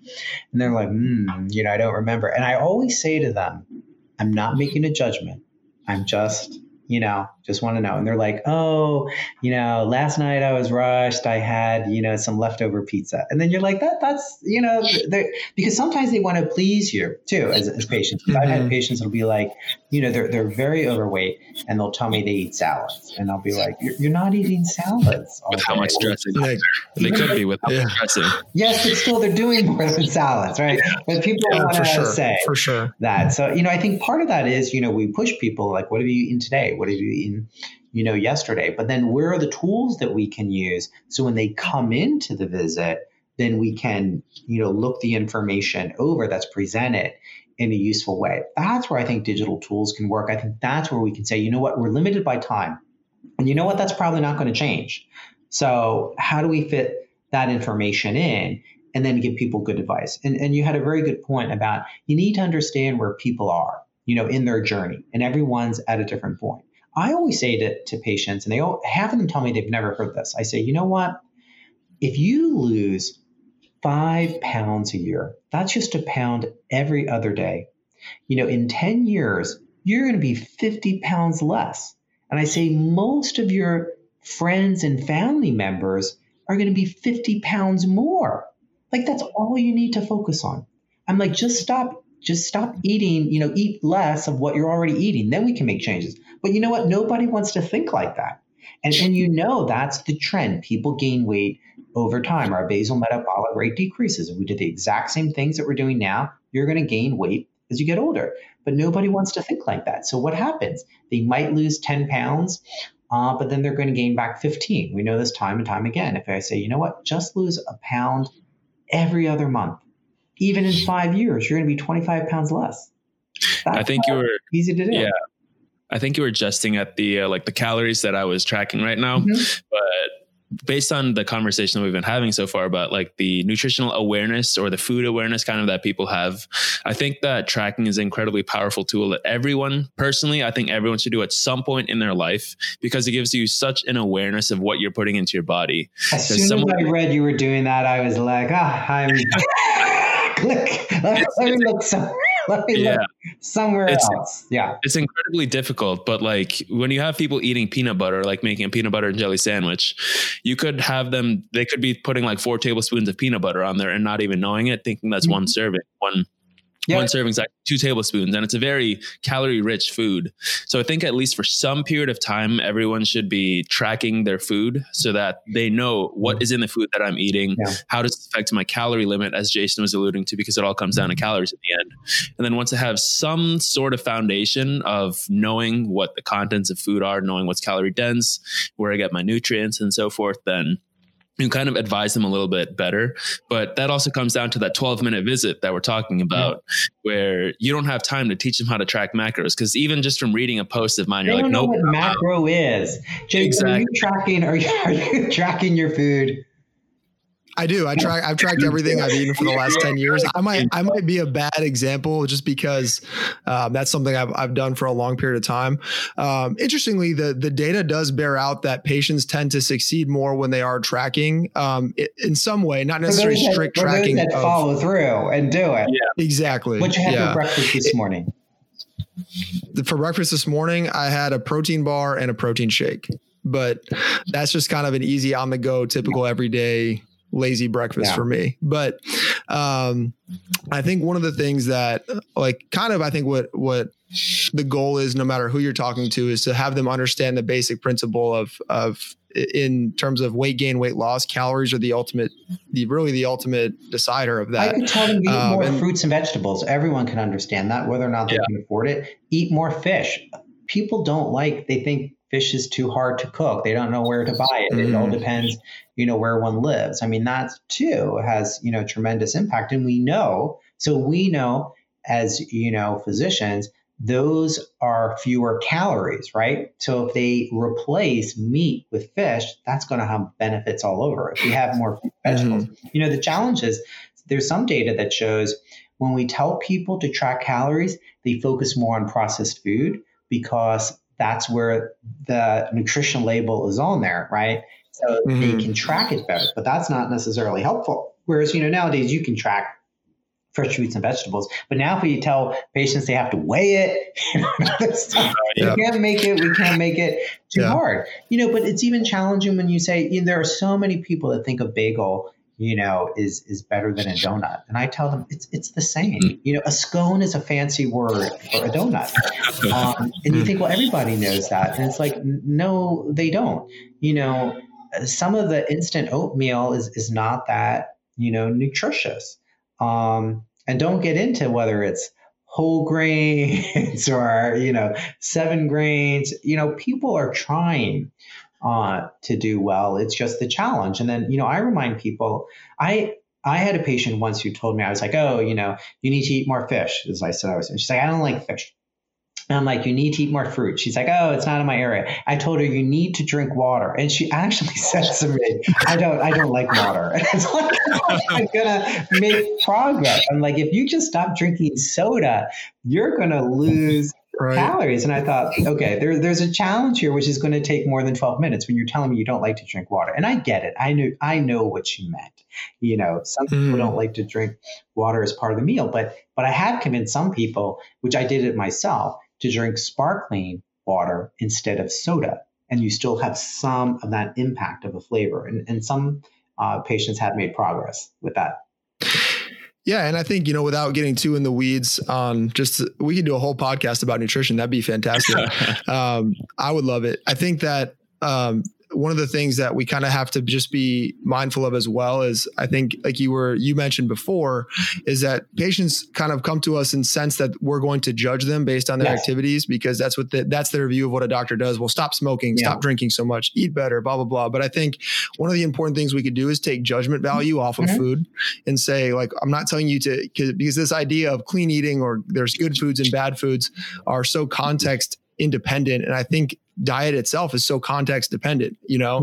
And they're like, "You know, I don't remember." And I always say to them, "I'm not making a judgment. I'm just, you know, just want to know." And they're like, "Oh, you know, last night I was rushed. I had, you know, some leftover pizza." And then you're like, that's, you know, because sometimes they want to please you too as patients. I've had patients that'll be like, you know, they're very overweight and they'll tell me they eat salads. And I'll be like, you're not eating salads. With how much dressing? Like, they could be with dressing. Yes, but still they're doing more than salads, right? Yeah. But people want to say that. So, you know, I think part of that is, you know, we push people like, what have you eaten today? What have you eaten, you know, yesterday? But then where are the tools that we can use? So when they come into the visit, then we can, you know, look the information over that's presented in a useful way. That's where I think digital tools can work. I think that's where we can say, you know what, we're limited by time. And you know what, that's probably not going to change. So how do we fit that information in and then give people good advice? And you had a very good point about you need to understand where people are, you know, in their journey, and everyone's at a different point. I always say to patients, and half of them tell me they've never heard this. I say, you know what? If you lose 5 pounds a year, that's just a pound every other day. You know, in 10 years, you're going to be 50 pounds less. And I say most of your friends and family members are going to be 50 pounds more. Like, that's all you need to focus on. I'm like, just stop eating, you know, eat less of what you're already eating. Then we can make changes. But you know what? Nobody wants to think like that. And you know, that's the trend. People gain weight over time. Our basal metabolic rate decreases. If we did the exact same things that we're doing now, you're going to gain weight as you get older. But nobody wants to think like that. So what happens? They might lose 10 pounds but then they're going to gain back 15. We know this time and time again. If I say, you know what, just lose a pound every other month, even in 5 years, you're going to be 25 pounds less. That's I think you were easy to do. Yeah. I think you were adjusting at the like the calories that I was tracking right now, mm-hmm. but based on the conversation that we've been having so far about like the nutritional awareness or the food awareness kind of that people have, I think that tracking is an incredibly powerful tool that everyone personally, I think everyone should do at some point in their life, because it gives you such an awareness of what you're putting into your body. As soon as I read you were doing that, I was like, Let me look somewhere else. Yeah. It's incredibly difficult, but like when you have people eating peanut butter, like making a peanut butter and jelly sandwich, you could have them, they could be putting like 4 tablespoons of peanut butter on there and not even knowing it, thinking that's mm-hmm. one serving's like 2 tablespoons, and it's a very calorie rich food. So I think at least for some period of time, everyone should be tracking their food so that they know what is in the food that I'm eating, how does it affect my calorie limit, as Jason was alluding to, because it all comes down to calories at the end. And then once I have some sort of foundation of knowing what the contents of food are, knowing what's calorie dense, where I get my nutrients and so forth, then you kind of advise them a little bit better. But that also comes down to that 12-minute visit that we're talking about, where you don't have time to teach them how to track macros. Because even just from reading a post of mine, you're like, nope. They don't know what macro is. Jake, exactly. Are you tracking your food? I do. I've tracked everything I've eaten for the last 10 years. I might be a bad example just because that's something I've done for a long period of time. Interestingly, the data does bear out that patients tend to succeed more when they are tracking in some way, not necessarily strict tracking. Those that follow through and do it. Yeah. Exactly. What you had for breakfast this morning? For breakfast this morning, I had a protein bar and a protein shake, but that's just kind of an easy on the go, typical everyday lazy breakfast for me. But I think one of the things that like kind of, I think what the goal is, no matter who you're talking to, is to have them understand the basic principle of in terms of weight gain, weight loss, calories are the ultimate decider of that. I could tell them to eat more fruits and vegetables. Everyone can understand that, whether or not they can afford it. Eat more fish. People don't like, they think fish is too hard to cook. They don't know where to buy it. It all depends, where one lives. I mean, that too has, tremendous impact. And we know as, physicians, those are fewer calories, right? So if they replace meat with fish, that's going to have benefits all over. If we have more vegetables, the challenge is there's some data that shows when we tell people to track calories, they focus more on processed food because that's where the nutrition label is on there, right? So they can track it better, but that's not necessarily helpful. Whereas, nowadays you can track fresh fruits and vegetables, but now if we tell patients they have to weigh it, we can't make it too hard. But it's even challenging when you say, there are so many people that think a bagel is better than a donut. And I tell them it's the same. A scone is a fancy word for a donut. And you think, well, everybody knows that. And it's like, no, they don't. Some of the instant oatmeal is not that, nutritious. And don't get into whether it's whole grains or, 7 grains. People are trying to do well. It's just the challenge. And then, I remind people, I had a patient once who told me, I was like, oh, you need to eat more fish. As I said, she's like, I don't like fish. And I'm like, you need to eat more fruit. She's like, oh, it's not in my area. I told her you need to drink water. And she actually said to me, I don't like water. And it's like, I'm gonna make progress. I'm like, if you just stop drinking soda, you're gonna lose calories. And I thought, okay, there's a challenge here, which is going to take more than 12 minutes when you're telling me you don't like to drink water. And I get it. I know what you meant. Some people don't like to drink water as part of the meal, but I have convinced some people, which I did it myself, to drink sparkling water instead of soda. And you still have some of that impact of a flavor. And some patients have made progress with that. Yeah. And I think, without getting too in the weeds on we could do a whole podcast about nutrition. That'd be fantastic. I would love it. I think that one of the things that we kind of have to just be mindful of as well is, I think, like you mentioned before, is that patients kind of come to us in sense that we're going to judge them based on their activities, because that's what that's their view of what a doctor does. Well, stop smoking, stop drinking so much, eat better, blah, blah, blah. But I think one of the important things we could do is take judgment value off of food and say, like, I'm not telling you to, because this idea of clean eating or there's good foods and bad foods are so context independent. And I think diet itself is so context dependent, you know,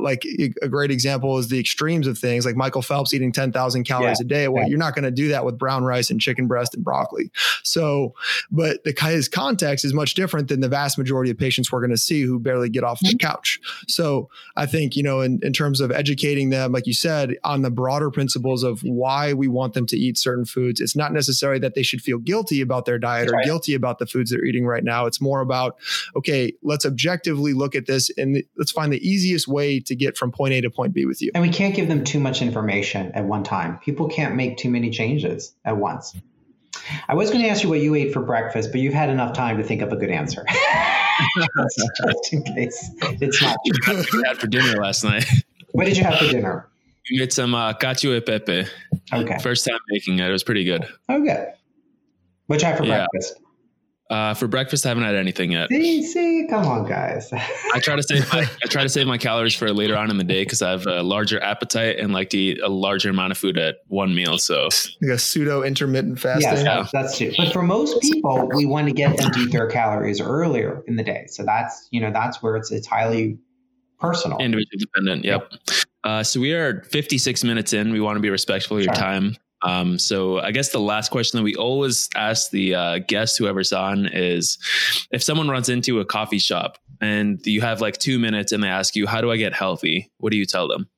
like a great example is the extremes of things like Michael Phelps eating 10,000 calories a day. Well, you're not going to do that with brown rice and chicken breast and broccoli. So, but his context is much different than the vast majority of patients we're going to see who barely get off the couch. So I think, you know, in terms of educating them, like you said, on the broader principles of why we want them to eat certain foods, it's not necessarily that they should feel guilty about their diet or guilty about the foods they're eating right now. It's more about, okay, let's objectively look at this and let's find the easiest way to get from point A to point B with you. And we can't give them too much information at one time. People can't make too many changes at once. I was going to ask you what you ate for breakfast, but you've had enough time to think of a good answer. Just in case it's not true. What did you have for dinner last night? What did you have for dinner? We made some cacio e pepe. Okay. First time making it. It was pretty good. Oh, good. What'd you have for breakfast? For breakfast, I haven't had anything yet. See, come on, guys. I try to save my calories for later on in the day because I have a larger appetite and like to eat a larger amount of food at one meal. So like a pseudo intermittent fasting. Yeah, that's true. But for most people, we want to get them to eat their calories earlier in the day. So that's, you know, that's where it's highly personal, individually dependent. Yep. So we are 56 minutes in. We want to be respectful of your time. So I guess the last question that we always ask the guest, whoever's on, is if someone runs into a coffee shop and you have like 2 minutes and they ask you, how do I get healthy? What do you tell them?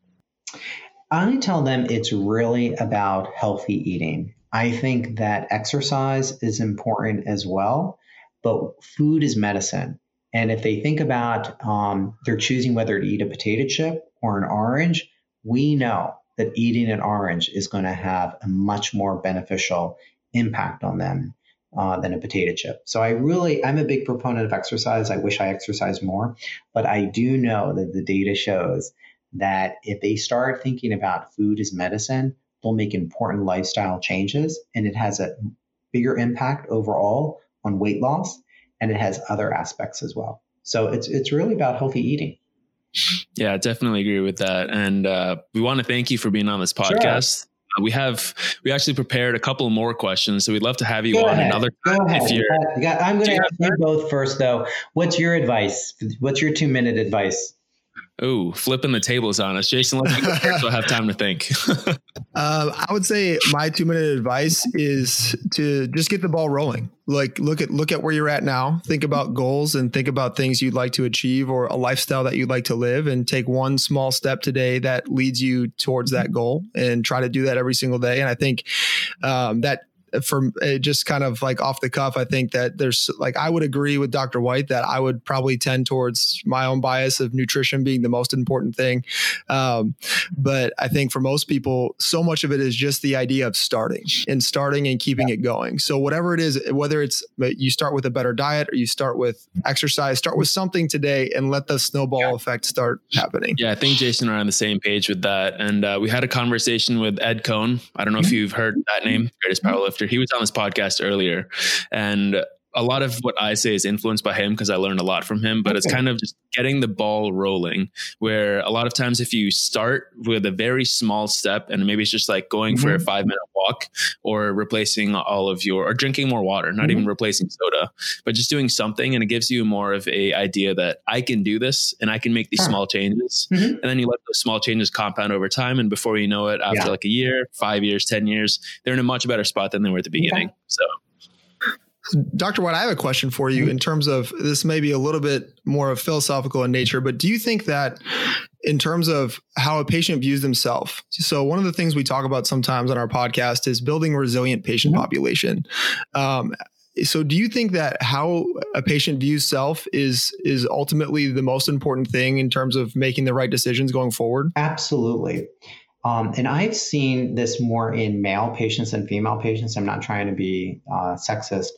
I tell them it's really about healthy eating. I think that exercise is important as well, but food is medicine. And if they think about they're choosing whether to eat a potato chip or an orange, we know that eating an orange is going to have a much more beneficial impact on them than a potato chip. So I'm a big proponent of exercise. I wish I exercised more, but I do know that the data shows that if they start thinking about food as medicine, they'll make important lifestyle changes, and it has a bigger impact overall on weight loss, and it has other aspects as well. So it's really about healthy eating. Yeah, I definitely agree with that. And we want to thank you for being on this podcast. Sure. We actually prepared a couple more questions, so we'd love to have you on another time. I'm going to ask you both first, though. What's your advice? What's your 2-minute advice? Ooh, flipping the tables on us. Jason, let's go first. We'll have time to think. I would say my 2-minute advice is to just get the ball rolling. Like look at where you're at now, think about goals and think about things you'd like to achieve or a lifestyle that you'd like to live, and take one small step today that leads you towards that goal, and try to do that every single day. And I think that from just kind of like off the cuff, I think that there's like, I would agree with Dr. Whyte that I would probably tend towards my own bias of nutrition being the most important thing. But I think for most people, so much of it is just the idea of starting and keeping it going. So whatever it is, whether it's you start with a better diet or you start with exercise, start with something today and let the snowball effect start happening. Yeah. I think Jason and I are on the same page with that. And we had a conversation with Ed Cohn. I don't know if you've heard that name, greatest powerlifter. He was on this podcast earlier, and a lot of what I say is influenced by him because I learned a lot from him, but it's kind of just getting the ball rolling, where a lot of times if you start with a very small step, and maybe it's just like going for a 5-minute walk or replacing or drinking more water, not even replacing soda, but just doing something. And it gives you more of a idea that I can do this and I can make these small changes. And then you let those small changes compound over time. And before you know it, after like a year, 5 years, 10 years, they're in a much better spot than they were at the beginning. So. Dr. Whyte, I have a question for you in terms of this may be a little bit more philosophical in nature, but do you think that in terms of how a patient views themselves? So one of the things we talk about sometimes on our podcast is building a resilient patient population. So do you think that how a patient views self is ultimately the most important thing in terms of making the right decisions going forward? Absolutely. And I've seen this more in male patients than female patients. I'm not trying to be sexist.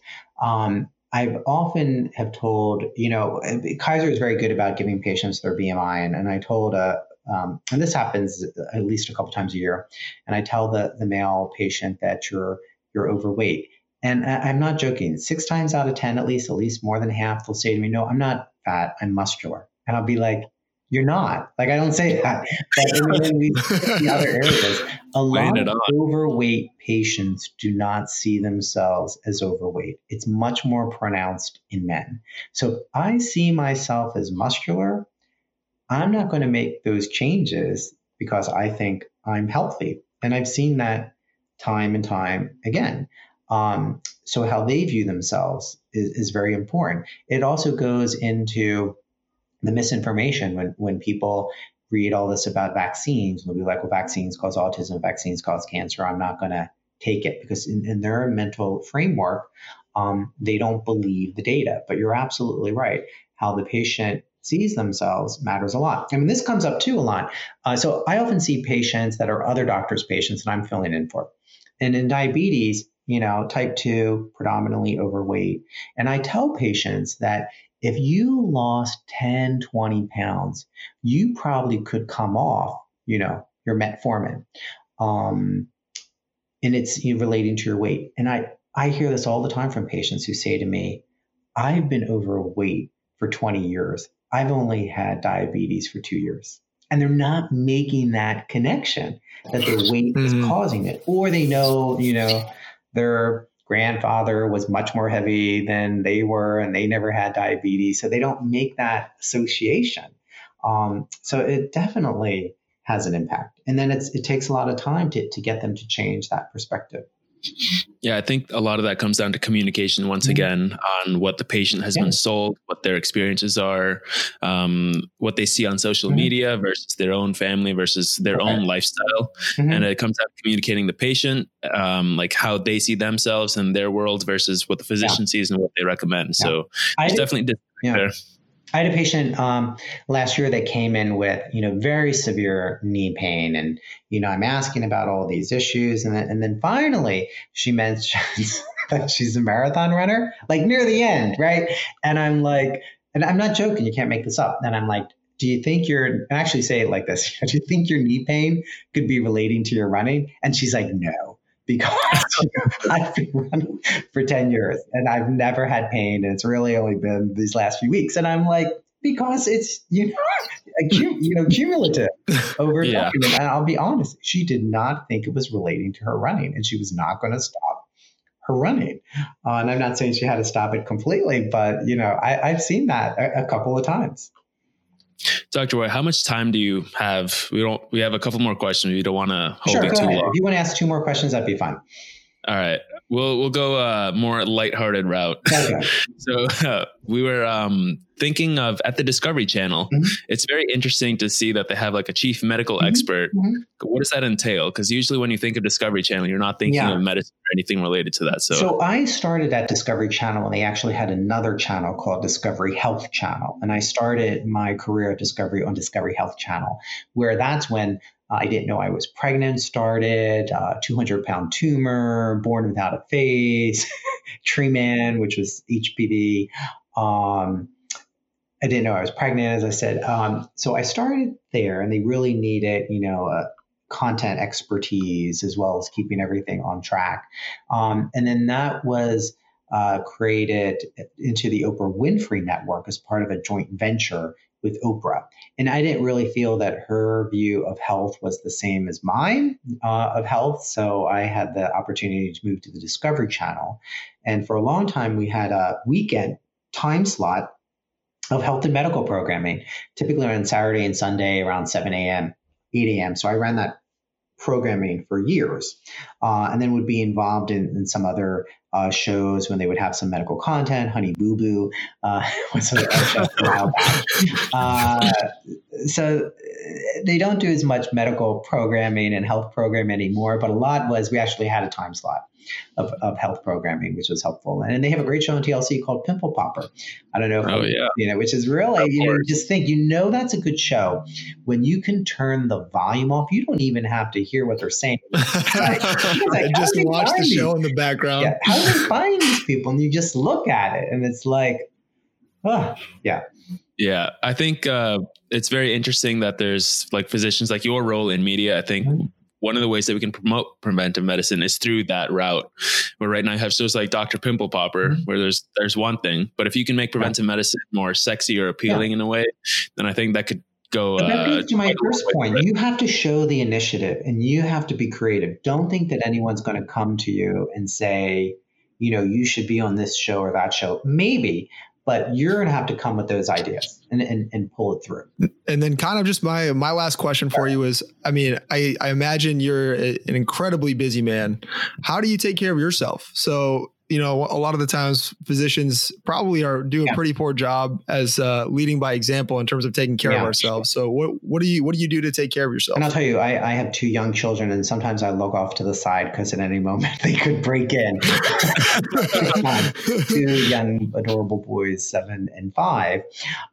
I've often have told, you know, Kaiser is very good about giving patients their BMI. And I told, and this happens at least a couple times a year. And I tell the male patient that you're overweight. And I'm not joking. 6 times out of 10, at least more than half, they'll say to me, no, I'm not fat, I'm muscular. And I'll be like, you're not. Like, I don't say that. But in the other areas, a lot of overweight patients do not see themselves as overweight. It's much more pronounced in men. So if I see myself as muscular, I'm not going to make those changes because I think I'm healthy. And I've seen that time and time again. So how they view themselves is very important. It also goes into the misinformation when people read all this about vaccines, and they'll be like, well, vaccines cause autism, vaccines cause cancer, I'm not going to take it, because in their mental framework, they don't believe the data. But you're absolutely right. How the patient sees themselves matters a lot. I mean, this comes up too a lot. So I often see patients that are other doctors' patients that I'm filling in for. And in diabetes, you know, type 2, predominantly overweight. And I tell patients that if you lost 10, 20 pounds, you probably could come off, you know, your metformin. And it's relating to your weight. And I hear this all the time from patients who say to me, I've been overweight for 20 years. I've only had diabetes for 2 years. And they're not making that connection that their weight is causing it. Or they know, you know, their grandfather was much more heavy than they were, and they never had diabetes. So they don't make that association. So it definitely has an impact. And then it takes a lot of time to get them to change that perspective. Yeah, I think a lot of that comes down to communication once again, on what the patient has been sold, what their experiences are, what they see on social media versus their own family versus their own lifestyle. And it comes down to communicating the patient, like how they see themselves and their world versus what the physician sees and what they recommend. So it's definitely different there. I had a patient last year that came in with, you know, very severe knee pain, and, you know, I'm asking about all these issues. And then finally she mentions that she's a marathon runner, like near the end. Right. And I'm like, and I'm not joking, you can't make this up. And I'm like, do you think do you think your knee pain could be relating to your running? And she's like, no, because I've been running for 10 years and I've never had pain. And it's really only been these last few weeks. And I'm like, because it's, you know, cumulative over time. And I'll be honest, she did not think it was relating to her running, and she was not going to stop her running. And I'm not saying she had to stop it completely, but, you know, I've seen that a couple of times. Dr. Whyte, how much time do you have? We have a couple more questions. We don't want to hold it too long. If you want to ask 2 more questions, that'd be fine. All right. We'll go a more lighthearted route. Okay. So we were thinking of at the Discovery Channel, it's very interesting to see that they have like a chief medical expert. What does that entail? Because usually when you think of Discovery Channel, you're not thinking of medicine or anything related to that. So I started at Discovery Channel, and they actually had another channel called Discovery Health Channel. And I started my career at Discovery on Discovery Health Channel, where that's when I didn't know I was pregnant, started 200-pound tumor, born without a face, Treman, which was HPV. I didn't know I was pregnant, as I said. So I started there, and they really needed, you know, content expertise as well as keeping everything on track. And then that was created into the Oprah Winfrey Network as part of a joint venture with Oprah. And I didn't really feel that her view of health was the same as mine of health. So I had the opportunity to move to the Discovery Channel. And for a long time, we had a weekend time slot of health and medical programming, typically on Saturday and Sunday around 7 a.m., 8 a.m. So I ran that programming for years, and then would be involved in some other shows when they would have some medical content. Honey Boo Boo was a show for a while back. So they don't do as much medical programming and health program anymore, but a lot was we actually had a time slot. of health programming, which was helpful. And they have a great show on TLC called Pimple Popper. I don't know if you know, which is really, you know, just think, you know, that's a good show when you can turn the volume off. You don't even have to hear what they're saying. Like, just watch the show in the background. Yeah, how do they find these people? And you just look at it, and it's like, oh, yeah. Yeah, I think it's very interesting that there's like physicians, like your role in media. I think one of the ways that we can promote preventive medicine is through that route. Where right now you have shows like Dr. Pimple Popper, where there's one thing, but if you can make preventive medicine more sexy or appealing in a way, then I think that could go. But that leads to my first point. You have to show the initiative, and you have to be creative. Don't think that anyone's going to come to you and say, you know, you should be on this show or that show. Maybe. But you're going to have to come with those ideas and pull it through. And then kind of just my last question for you is, I mean, I imagine you're an incredibly busy man. How do you take care of yourself? So, you know, a lot of the times physicians probably do a pretty poor job as leading by example in terms of taking care of ourselves. So what do you do to take care of yourself? And I'll tell you, I have two young children, and sometimes I look off to the side because at any moment they could break in. Two young, adorable boys, 7 and 5.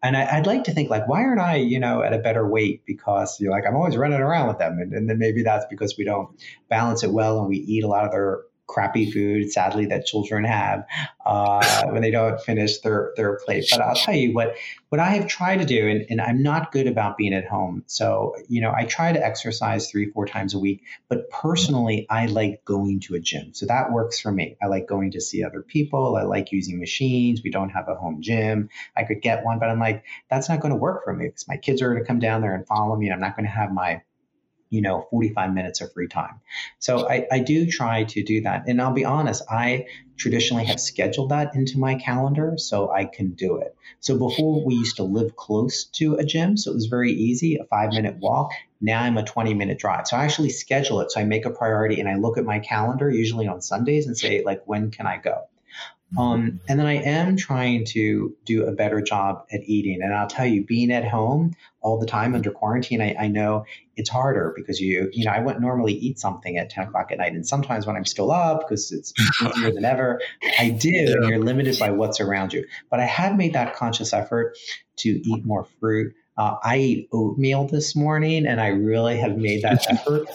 And I'd like to think, like, why aren't I, you know, at a better weight? Because you're like, I'm always running around with them. And then maybe that's because we don't balance it well, and we eat a lot of their crappy food, sadly, that children have when they don't finish their plate. But I'll tell you what I have tried to do, and I'm not good about being at home. So, you know, I try to exercise 3-4 times a week, but personally, I like going to a gym. So that works for me. I like going to see other people. I like using machines. We don't have a home gym. I could get one, but I'm like, that's not going to work for me because my kids are going to come down there and follow me, and I'm not going to have my 45 minutes of free time. So I do try to do that. And I'll be honest, I traditionally have scheduled that into my calendar so I can do it. So before, we used to live close to a gym, so it was very easy, a 5-minute walk. Now I'm a 20-minute drive. So I actually schedule it. So I make a priority, and I look at my calendar, usually on Sundays, and say, like, when can I go? And then I am trying to do a better job at eating. And I'll tell you, being at home all the time under quarantine, I know it's harder because you know, I wouldn't normally eat something at 10 o'clock at night. And sometimes when I'm still up, because it's easier than ever, I do. Yeah. And you're limited by what's around you. But I have made that conscious effort to eat more fruit. I eat oatmeal this morning, and I really have made that effort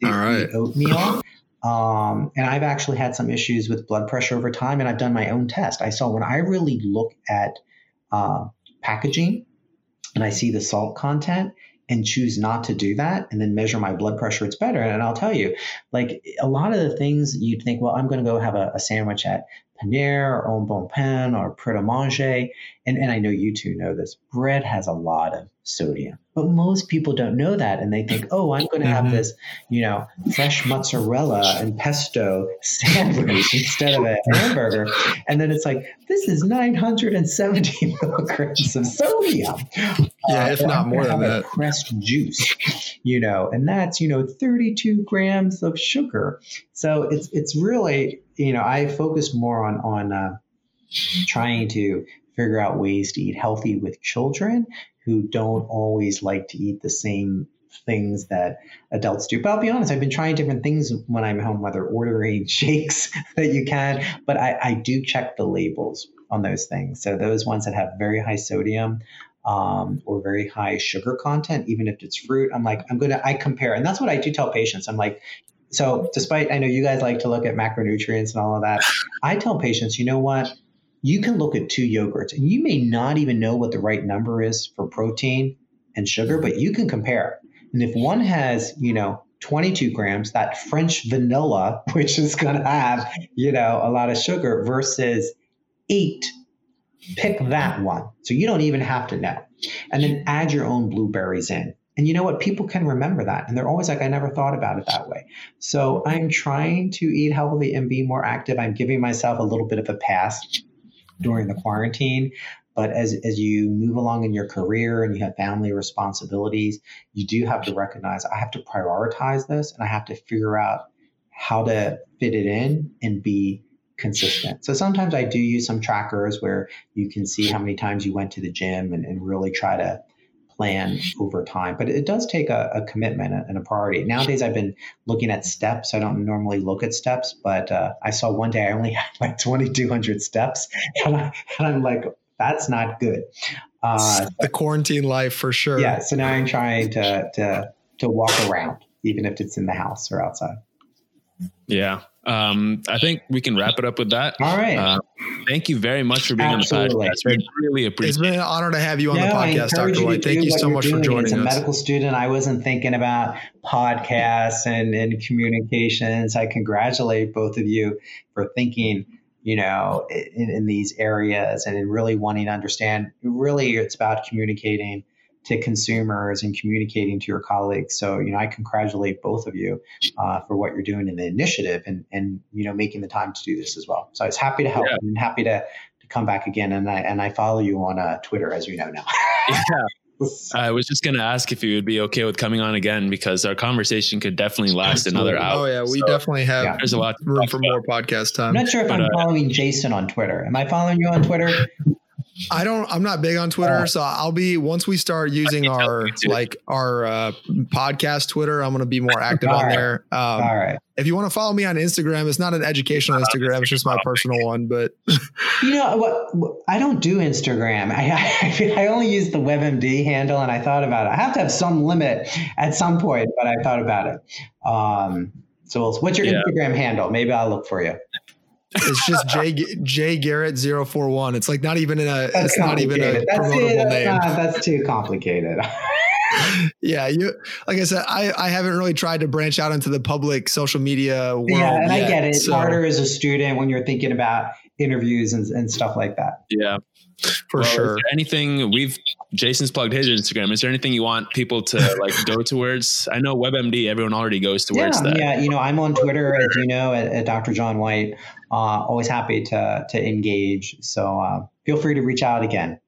to eat oatmeal. And I've actually had some issues with blood pressure over time, and I've done my own test. I saw when I really look at packaging, and I see the salt content and choose not to do that, and then measure my blood pressure, it's better. And I'll tell you, like, a lot of the things you'd think, well, I'm going to go have a sandwich at Panera or Bon Pain or Pret a Manger. And I know you two know this. Bread has a lot of sodium, but most people don't know that. And they think, oh, I'm going to have this, you know, fresh mozzarella and pesto sandwich instead of a hamburger. And then it's like, this is 970 milligrams of sodium. Yeah, if not more than that. Pressed juice, you know, and that's, you know, 32 grams of sugar. So it's really, you know, I focus more on trying to figure out ways to eat healthy with children who don't always like to eat the same things that adults do. But I'll be honest, I've been trying different things when I'm home, whether ordering shakes that you can, but I do check the labels on those things. So those ones that have very high sodium or very high sugar content, even if it's fruit, I compare. And that's what I do tell patients. I'm like, so despite, I know you guys like to look at macronutrients and all of that, I tell patients, you know what? You can look at 2 yogurts, and you may not even know what the right number is for protein and sugar, but you can compare. And if one has, you know, 22 grams, that French vanilla, which is going to have, you know, a lot of sugar versus 8, pick that one. So you don't even have to know. And then add your own blueberries in. And you know what? People can remember that. And they're always like, I never thought about it that way. So I'm trying to eat healthy and be more active. I'm giving myself a little bit of a pass during the quarantine. But as you move along in your career and you have family responsibilities, you do have to recognize, I have to prioritize this, and I have to figure out how to fit it in and be consistent. So sometimes I do use some trackers where you can see how many times you went to the gym and really try to plan over time. But it does take a commitment and a priority. Nowadays, I've been looking at steps. I don't normally look at steps, but I saw one day I only had like 2,200 steps. And I'm like, that's not good. The quarantine life for sure. Yeah. So now I'm trying to walk around, even if it's in the house or outside. Yeah. I think we can wrap it up with that. All right. Thank you very much for being on the podcast. We really appreciate it. It's been an honor to have you on the podcast, Dr. Whyte. Thank you so much for joining us. As a medical student, I wasn't thinking about podcasts and communications. I congratulate both of you for thinking, you know, in these areas and in really wanting to understand. Really, it's about communicating to consumers and communicating to your colleagues. So, you know, I congratulate both of you for what you're doing in the initiative and, you know, making the time to do this as well. So I was happy to help and happy to come back again. And I follow you on Twitter, as you know now. Yeah. I was just going to ask if you would be okay with coming on again, because our conversation could definitely last another hour. Oh yeah. We definitely have there's a lot room for more podcast time. I'm not sure if I'm following Jason on Twitter. Am I following you on Twitter? I'm not big on Twitter. So I'll be, once we start using our podcast Twitter, I'm going to be more active on there. All right. If you want to follow me on Instagram, it's not an educational Instagram. It's just my personal one, but you know what? I don't do Instagram. I only use the WebMD handle. And I thought about it. I have to have some limit at some point, but I thought about it. So what's your Instagram handle? Maybe I'll look for you. It's just J Garrett 041. It's like not even a promotable name. That's too complicated. Yeah, like I said, I haven't really tried to branch out into the public social media world. Yeah, and yet, I get it. It's harder as a student when you're thinking about interviews and stuff like that. Yeah, for sure. Jason's plugged his Instagram. Is there anything you want people to like go towards? I know WebMD, everyone already goes towards that. Yeah, you know, I'm on Twitter, as you know, at Dr. John Whyte. Always happy to engage. So feel free to reach out again.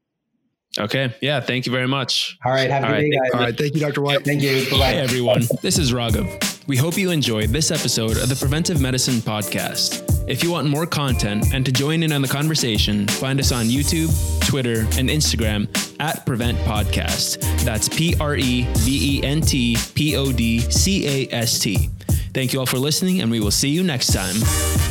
Okay. Yeah. Thank you very much. All right. Have a good day, guys. All right. Thank you, Dr. Whyte. Thank you. Bye-bye. Hi, everyone. This is Raghav. We hope you enjoyed this episode of the Preventive Medicine Podcast. If you want more content and to join in on the conversation, find us on YouTube, Twitter, and Instagram at Prevent Podcast. That's PREVENT PODCAST. Thank you all for listening, and we will see you next time.